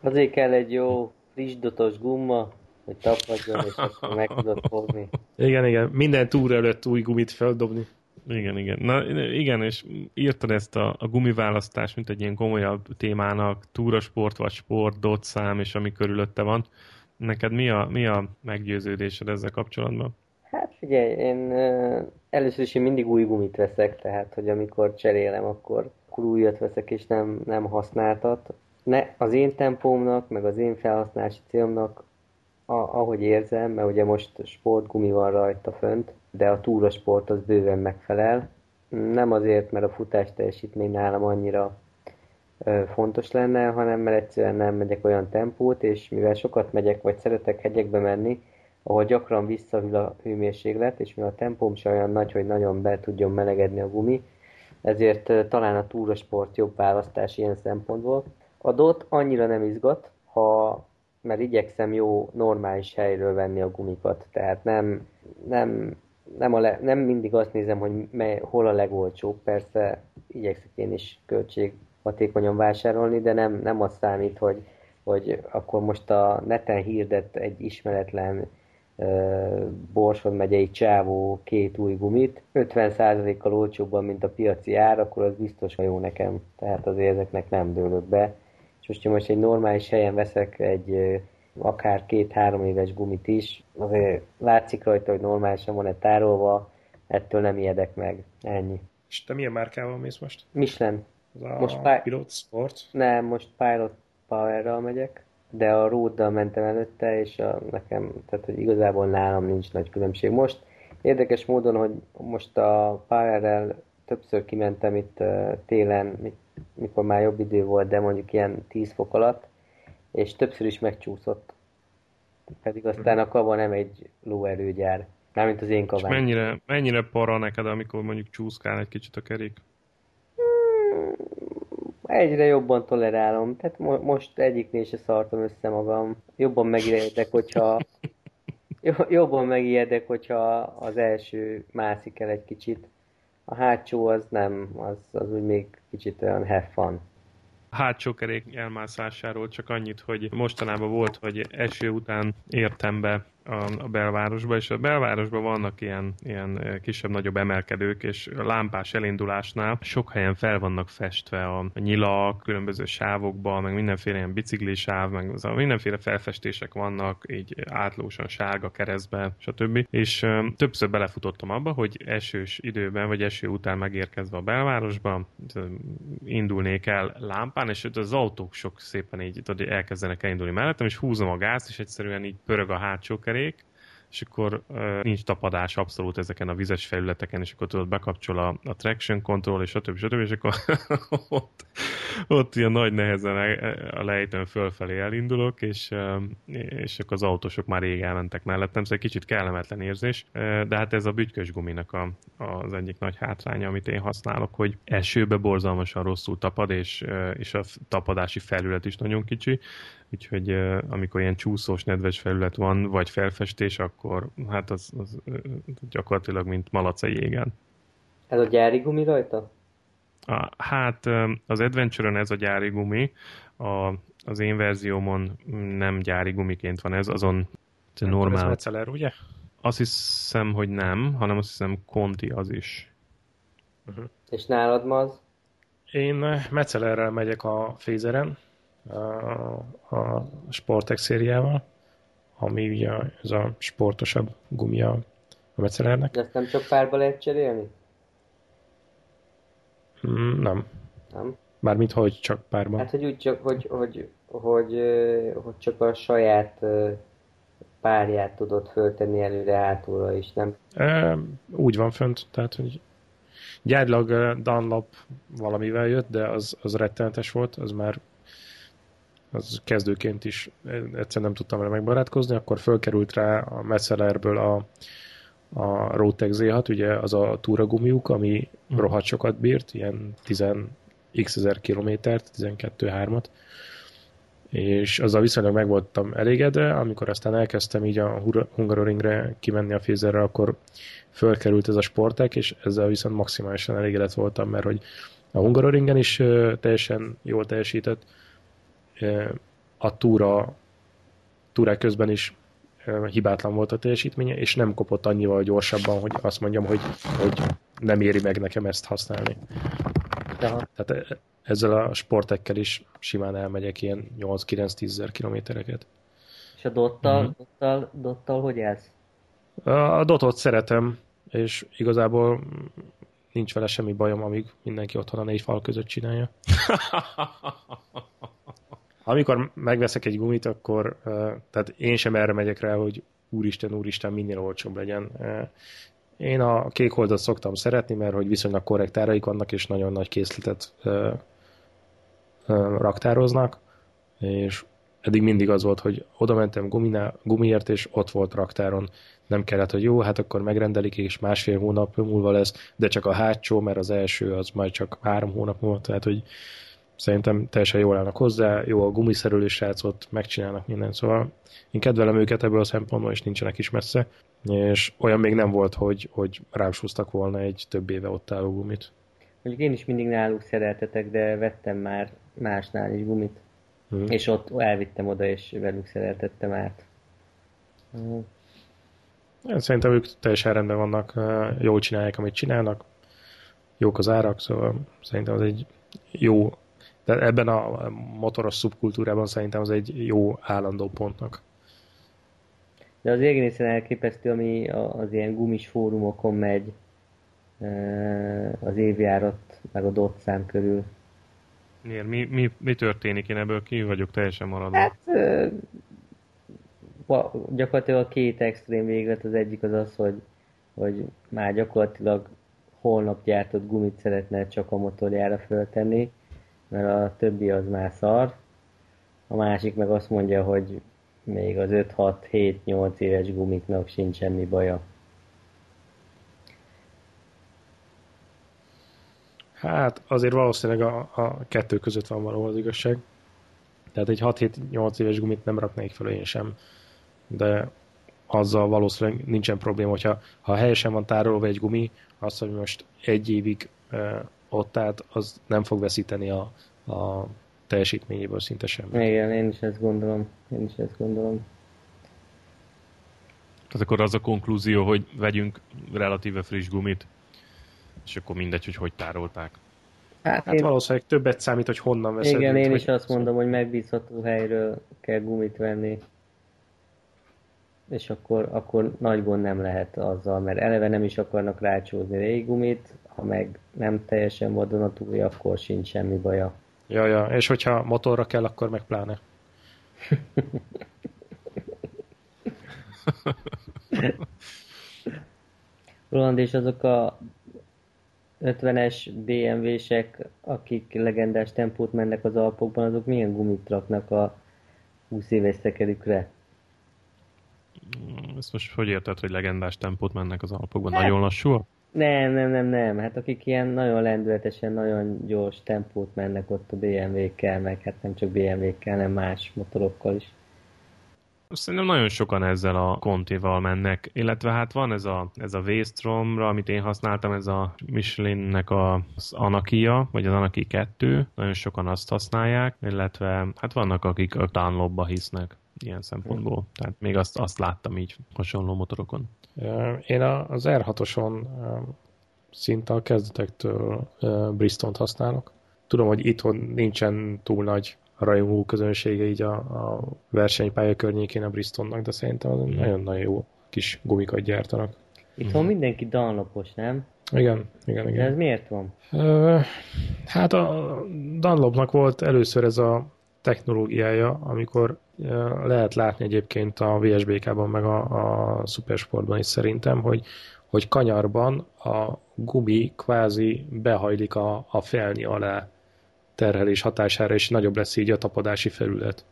Azért kell egy jó frisdotos gumma, hogy tapadjon, és akkor meg tudod fogni. Igen, igen. Minden túr előtt új gumit feldobni. Igen, igen. Na, igen, és írtad ezt a, a gumiválasztást, mint egy ilyen komolyabb témának, túrasport vagy sport, dotszám, és ami körülötte van. Neked mi a, mi a meggyőződésed ezzel kapcsolatban? Hát figyelj, én először is én mindig új gumit veszek, tehát, hogy amikor cserélem, akkor újat veszek, és nem, nem használtat. Ne, az én tempómnak, meg az én felhasználási célomnak, a, ahogy érzem, mert ugye most sportgumi van rajta fönt, de a túrasport az bőven megfelel. Nem azért, mert a futás teljesítmény nálam annyira ö, fontos lenne, hanem mert egyszerűen nem megyek olyan tempót, és mivel sokat megyek, vagy szeretek hegyekbe menni, ahol gyakran visszahűl a hőmérséklet, és mivel a tempóm sem olyan nagy, hogy nagyon be tudjon melegedni a gumi, ezért talán a túrasport jobb választás ilyen szempontból. A dot annyira nem izgat, ha, mert igyekszem jó, normális helyről venni a gumikat. Tehát nem, nem, nem, a le, nem mindig azt nézem, hogy mely, hol a legolcsóbb. Persze igyekszek én is költséghatékonyan vásárolni, de nem, nem azt számít, hogy, hogy akkor most a neten hirdet egy ismeretlen Borsod megyei csávó két új gumit, ötven százalékkal olcsóbban, mint a piaci ár, akkor az biztos, hogy jó nekem. Tehát azért ezeknek nem dőlök be. És most, ha most egy normális helyen veszek egy akár két-három éves gumit is, azért látszik rajta, hogy normálisan van-e tárolva, ettől nem ijedek meg. Ennyi. És te milyen márkával mész most? Michelin. Most pi- Pilot Sport? Nem, most Pilot Powerral megyek, de a Roaddal mentem előtte, és a, nekem, tehát hogy igazából nálam nincs nagy különbség most. Érdekes módon, hogy most a párrel többször kimentem itt télen, mikor már jobb idő volt, de mondjuk ilyen tíz fok alatt, és többször is megcsúszott. Pedig aztán a kava nem egy lóerőgyár, mármint az én kavám. És mennyire, mennyire para neked, amikor mondjuk csúszkál egy kicsit a kerék? Egyre jobban tolerálom, tehát mo- most egyiknél se szartam össze magam. Jobban megijedek, hogyha jobban megijedek, hogyha az első mászik el egy kicsit. A hátsó az nem, az, az úgy még kicsit olyan have fun. Hátsó kerék elmászásáról csak annyit, hogy mostanában volt, hogy eső után értem be a, a belvárosba, és a belvárosban vannak ilyen, ilyen kisebb-nagyobb emelkedők, és a lámpás elindulásnál sok helyen fel vannak festve a nyilak, különböző sávokba, meg mindenféle ilyen biciklisáv, meg mindenféle felfestések vannak, így átlósan sárga keresztbe, stb. És ö, többször belefutottam abba, hogy esős időben, vagy eső után megérkezve a belvárosba, indulnék el lámpán, és az autók sok szépen így elkezdenek elindulni mellettem, és húzom a gázt, és egyszerűen így pörög a hátsó kerék, és akkor uh, nincs tapadás abszolút ezeken a vizes felületeken, és akkor tudod, bekapcsol a, a traction control, és stb. stb. És akkor ott, ott ilyen nagy nehezen a lejtőn fölfelé elindulok, és, uh, és akkor az autósok már rég elmentek mellettem, szóval egy kicsit kellemetlen érzés, uh, de hát ez a bütykös guminak a, az egyik nagy hátránya, amit én használok, hogy esőbe borzalmasan rosszul tapad, és, uh, és a tapadási felület is nagyon kicsi, úgyhogy amikor ilyen csúszós, nedves felület van, vagy felfestés, akkor hát az, az gyakorlatilag mint malac a jégen. Ez a gyári gumi rajta? A, hát az Adventure-ön ez a gyári gumi, a, az én verziómon nem gyári gumiként van ez, azon ez normál... Ez Meceler, ugye? Azt hiszem, hogy nem, hanem azt hiszem Conti az is. Uh-huh. És nálad ma az? Én Mecelerrel megyek a Fézeren, a Sportex szériával, ami ugye ez a sportosabb gumia a Mecelernek. De ezt nem csak párba lehet cserélni? Mm, nem. Nem? Mármint hogy csak párban. Hát, hogy úgy csak, hogy, hogy, hogy, hogy, hogy csak a saját párját tudod föltenni előre, hátulra is, nem? E, úgy van fönt, tehát, hogy gyárilag Dunlop valamivel jött, de az, az rettenetes volt, az már az kezdőként is egyszer nem tudtam vele megbarátkozni, akkor fölkerült rá a Mecelerből a, a Rotex zé hat, ugye az a túragumiuk, ami mm. rohadt sokat bírt, ilyen tíz ezer kilométert, tizenkettő-hármat, és azzal viszonylag meg voltam elégedve, amikor aztán elkezdtem így a Hungaroringre kimenni a Fézerre, akkor fölkerült ez a Sportek, és ezzel viszont maximálisan elégedett voltam, mert hogy a Hungaroringen is teljesen jól teljesített, a túra túrák közben is hibátlan volt a teljesítménye, és nem kopott annyival gyorsabban, hogy azt mondjam, hogy, hogy nem éri meg nekem ezt használni. Aha. Tehát ezzel a sportekkel is simán elmegyek ilyen nyolc-kilenc-tíz ezer kilométereket. És a dottal, mm-hmm. dottal, dottal hogy állsz? A dotot szeretem, és igazából nincs vele semmi bajom, amíg mindenki otthon a négy fal között csinálja. Amikor megveszek egy gumit, akkor tehát én sem erre megyek rá, hogy úristen, úristen, minél olcsóbb legyen. Én a kék holdat szoktam szeretni, mert hogy viszonylag korrekt áraik vannak, és nagyon nagy készletet raktároznak, és eddig mindig az volt, hogy oda mentem guminál, gumiért, és ott volt raktáron. Nem kellett, hogy jó, hát akkor megrendelik, és másfél hónap múlva lesz, de csak a hátsó, mert az első az majd csak három hónap múlva, tehát hogy szerintem teljesen jól állnak hozzá, jó a gumiszerülő srácot, megcsinálnak mindent, szóval én kedvelem őket ebből a szempontból, és nincsenek is messze, és olyan még nem volt, hogy, hogy rám súztak volna egy több éve ott álló gumit. Mondjuk én is mindig náluk szereltetek, de vettem már másnál is gumit, hmm. és ott elvittem oda, és velük szereltettem át. Hmm. Szerintem ők teljesen rendben vannak, jól csinálják, amit csinálnak, jók az árak, szóval szerintem az egy jó. De ebben a motoros szubkultúrában szerintem az egy jó állandó pontnak. De az egészen elképesztő, ami az ilyen gumis fórumokon megy az évjárat, meg a dotszám körül. Miért? Mi, mi, mi történik? Én ebből ki vagyok teljesen maradva. Hát gyakorlatilag a két extrém véglet, az egyik az az, hogy hogy már gyakorlatilag holnap gyártott gumit szeretne csak a motorjára föltenni, mert a többi az már szar. A másik meg azt mondja, hogy még az öt hat hét nyolc éves gumiknak sincs semmi baja. Hát azért valószínűleg a, a kettő között van valahol az igazság. Tehát egy hat hét nyolc éves gumit nem raknék fel én sem. De azzal valószínűleg nincsen probléma, hogyha ha helyesen van tárolva egy gumi, azt, hogy most egy évig e, ott állt, az nem fog veszíteni a, a teljesítményéből szinte semmit. Igen, én is ezt gondolom. Én is ezt gondolom. Tehát akkor az a konklúzió, hogy vegyünk relatíve friss gumit, és akkor mindegy, hogy hogy tárolták. Hát, hát én... valószínűleg többet számít, hogy honnan veszed. Igen, én is azt mondom, hogy megbízható helyről kell gumit venni. És akkor, akkor nagy gond nem lehet azzal, mert eleve nem is akarnak rácsózni régi gumit, ha meg nem teljesen vadonatúj, akkor sincs semmi baja. Ja, ja, és hogyha motorra kell, akkor meg pláne. Roland, és azok a ötvenes bé em vések, akik legendás tempót mennek az Alpokban, azok milyen gumit raknak a húsz éves szekerükre? Ezt most hogy érted, hogy legendás tempót mennek az Alpokban? Nem. Nagyon lassú? Nem, nem, nem, nem. Hát akik ilyen nagyon lendületesen, nagyon gyors tempót mennek ott a bé em vékkel, meg hát nem csak bé em vékkel, hanem más motorokkal is. Szerintem nagyon sokan ezzel a Contival mennek, illetve hát van ez a, ez a V-Stromra, amit én használtam, ez a Michelinnek az Anakia, vagy az Anaki kettő, nagyon sokan azt használják, illetve hát vannak, akik a Dunlopba hisznek ilyen szempontból. Tehát még azt, azt láttam így hasonló motorokon. Én az er hatoson szinte a kezdetektől Bristont használok. Tudom, hogy itthon nincsen túl nagy rajongó közönsége így a, a versenypálya környékén a Bristonnak, de szerintem mm. nagyon-nagyon jó kis gumikat gyártanak. Itthon mm. mindenki Dunlopos, nem? Igen, igen, igen. De ez miért van? Hát a Dunlopnak volt először ez a technológiája, amikor lehet látni egyébként a vé es bé ká-ban meg a, a Supersportban is szerintem, hogy, hogy kanyarban a gumi kvázi behajlik a, a felni alá terhelés hatására, és nagyobb lesz így a tapadási felület.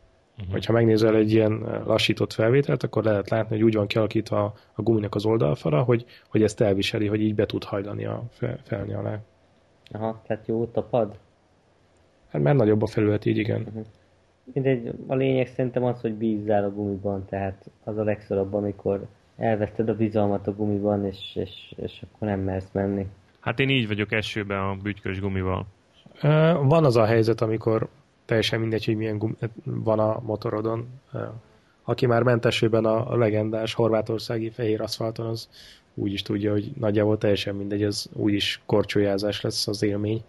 Uh-huh. Ha megnézel egy ilyen lassított felvételt, akkor lehet látni, hogy úgy van kialakítva a, a guminak az oldalfala, hogy, hogy ezt elviseli, hogy így be tud hajlani a fel, felni alá. Aha, tehát jó tapad? Hát már nagyobb a felület, így igen. Uh-huh. Mindegy, a lényeg szerintem az, hogy bízzál a gumiban, tehát az a legszorabb, amikor elveszted a bizalmat a gumiban, és, és, és akkor nem mersz menni. Hát én így vagyok esőben a bütykös gumival. Van az a helyzet, amikor teljesen mindegy, hogy milyen gumi van a motorodon. Aki már ment esőben a legendás horvátországi fehér aszfalton, az úgy is tudja, hogy nagyjából teljesen mindegy, az úgyis korcsolyázás lesz az élmény.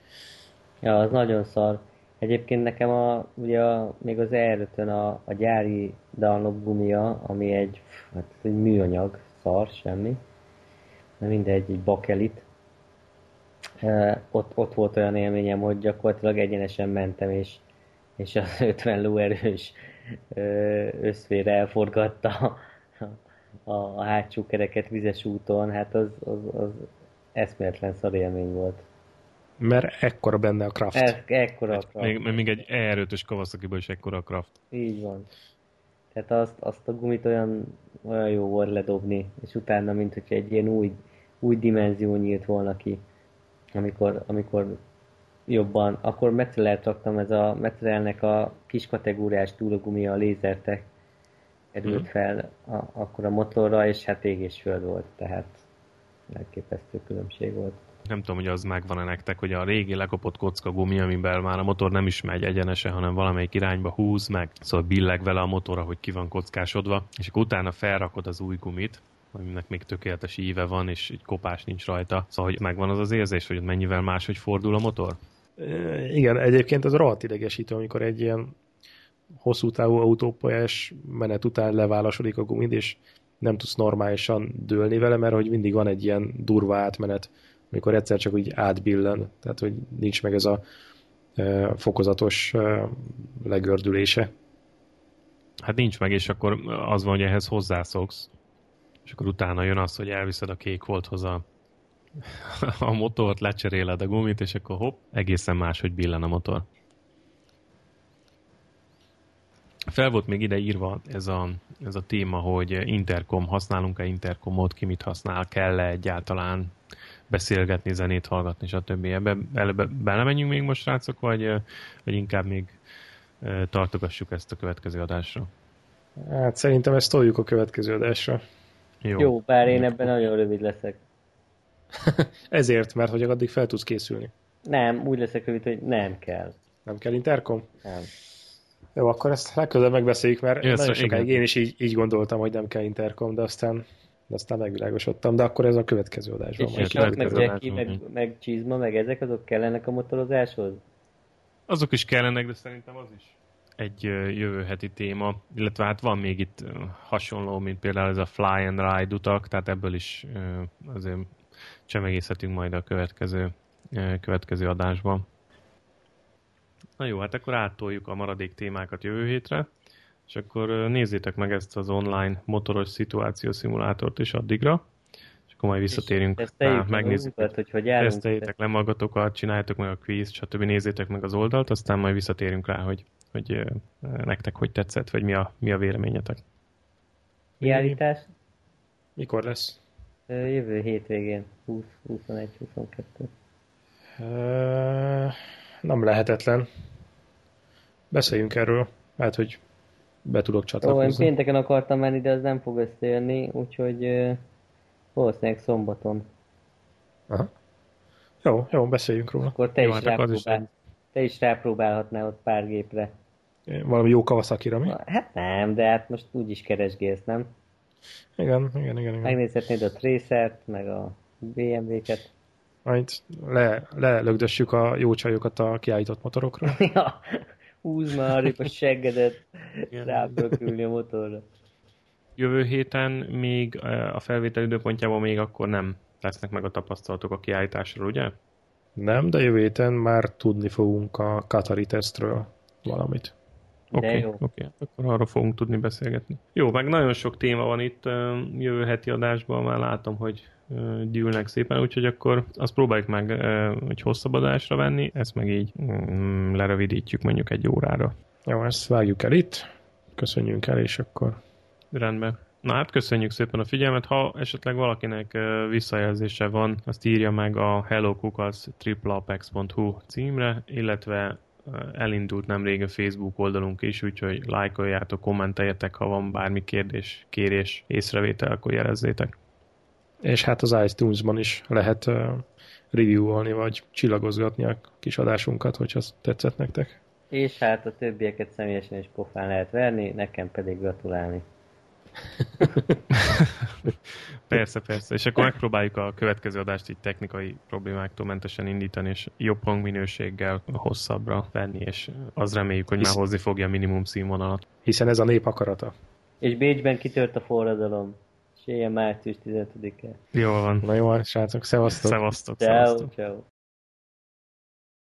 Ja, az nagyon szar. Egyébként nekem a, ugye a, még az er ötön a, a gyári Dunlop gumia, ami egy, hát egy műanyag, szar, semmi, de mindegy, egy bakelit. Uh, ott, ott volt olyan élményem, hogy gyakorlatilag egyenesen mentem, és, és az ötven lóerős uh, összfér elforgatta a, a hátsó kereket vizes úton, hát az, az, az eszméletlen szar élmény volt. Mert ekkora benne a kraft. E, ekkora egy, a kraft. Még, még egy er ötös Kawasakiból is ekkora a kraft. Így van. Tehát azt, azt a gumit olyan, olyan jó volt ledobni, és utána, mint hogyha egy ilyen új, új dimenzió nyílt volna ki. Amikor, amikor jobban, akkor Metrelelt raktam, ez a Metrelnek a kis kategóriás túlogumia, a lézertek erült mm. fel a, akkor a motorra, és hát ég és föld volt, tehát elképesztő különbség volt. Nem tudom, hogy az megvan-e nektek, hogy a régi lekopott kocka gumi, amiben már a motor nem is megy egyenesen, hanem valamelyik irányba húz meg, szóval billeg vele a motorra, hogy ki van kockásodva, és akkor utána felrakod az új gumit, aminek még tökéletes íve van, és egy kopás nincs rajta. Szóval, hogy megvan az az érzés, hogy mennyivel máshogy fordul a motor? E, igen, egyébként az rohadt idegesítő, amikor egy ilyen hosszú távú autópályás menet után leválasodik a gumid, és nem tudsz normálisan dőlni vele, mert hogy mindig van egy ilyen durva átmenet, amikor egyszer csak úgy átbillen, tehát hogy nincs meg ez a e, fokozatos e, legördülése. Hát nincs meg, és akkor az van, hogy ehhez hozzászoksz. és akkor utána jön az, hogy elviszed a kék volthoz a, a motort, lecseréled a gumit, és akkor hopp, egészen máshogy billen a motor. Fel volt még ide írva ez a, ez a téma, hogy interkom, használunk-e interkomot, ki mit használ, kell-e egyáltalán beszélgetni, zenét hallgatni, stb. Ebbe, ebbe belemenjünk még most, srácok, vagy, vagy inkább még tartogassuk ezt a következő adásra? Hát szerintem ezt toljuk a következő adásra. Jó, Jó bár én ebben nagyon rövid leszek. Ezért, mert hogy addig fel tudsz készülni. Nem, úgy leszek rövid, hogy nem kell. Nem kell interkom? Nem. Jó, akkor ezt legközelebb megbeszéljük, mert Jössz, nagyon sokáig én is így, így gondoltam, hogy nem kell interkom, de aztán, de aztán megvilágosodtam, de akkor ez a következő adásban. És csak meg Jackie, meg, meg csizma, meg ezek, azok kellenek a motorozáshoz? Azok is kellenek, de szerintem az is egy jövő heti téma, illetve hát van még itt hasonló, mint például ez a fly and ride utak, tehát ebből is azért csemegészhetünk majd a következő, következő adásban. Na jó, hát akkor áttoljuk a maradék témákat jövő hétre, és akkor nézzétek meg ezt az online motoros szituáció szimulátort is addigra, és akkor majd visszatérünk, megnézzük, teszteljétek le magatokat, csináljátok meg a quiz, stb. Nézzétek meg az oldalt, aztán majd visszatérünk rá, hogy, hogy nektek hogy tetszett, vagy mi a, mi a véleményetek. Kiállítás? Mikor lesz? Jövő hétvégén, húsz huszonegy huszonkettő. Nem lehetetlen. Beszéljünk erről, mert hogy be tudok csatlakozni. Ó, én pénteken akartam menni, de az nem fog összejönni, úgyhogy ö, valószínűleg szombaton. Aha. Jó, jó, beszéljünk róla. Akkor te, jó, is, hát rápróbál, is, te is rápróbálhatnál ott pár gépre. Valami jó Kawasakira, mi? Hát nem, de hát most úgyis keresgélsz, nem? Igen, igen, igen. igen. Megnézhetnéd a Tracert, meg a bé em vé-ket. Majd le, lelögdössük a jó csajokat a kiállított motorokra. Ja, húzd már arrébb a seggedet, rá tudok ülni a motorra. Jövő héten még a felvétel időpontjában még akkor nem lesznek meg a tapasztalatok a kiállításról, ugye? Nem, de jövő héten már tudni fogunk a Qatari tesztről valamit. Oké, okay, okay. Akkor arra fogunk tudni beszélgetni. Jó, meg nagyon sok téma van itt jövő heti adásban, már látom, hogy gyűlnek szépen, úgyhogy akkor azt próbáljuk meg egy hosszabb adásra venni, ezt meg így mm, lerövidítjük mondjuk egy órára. Jó, ezt vágjuk el itt, köszönjünk el, és akkor... Rendben. Na hát köszönjük szépen a figyelmet, ha esetleg valakinek visszajelzése van, azt írja meg a hello kukac tripla apex pont hu címre, illetve elindult nemrég a Facebook oldalunk is, úgyhogy lájkoljátok, kommenteljetek, ha van bármi kérdés, kérés, észrevétel, akkor jelezzétek. És hát az iTunes-ban is lehet uh, review-olni, vagy csillagozgatni a kis adásunkat, hogyha az tetszett nektek. És hát a többieket személyesen is pofán lehet verni, nekem pedig gratulálni. Persze, persze. És akkor megpróbáljuk a következő adást így technikai problémáktól mentesen indítani, és jobb hangminőséggel hosszabbra venni, és az reméljük, hogy Hisz... már hozni fogja a minimum színvonalat. Hiszen ez a nép akarata. És Bécsben kitört a forradalom. És ilyen március tizedike. Jól van. Na jó, srácok, szevasztok. Szevasztok, szevasztok. Ciao, ciao.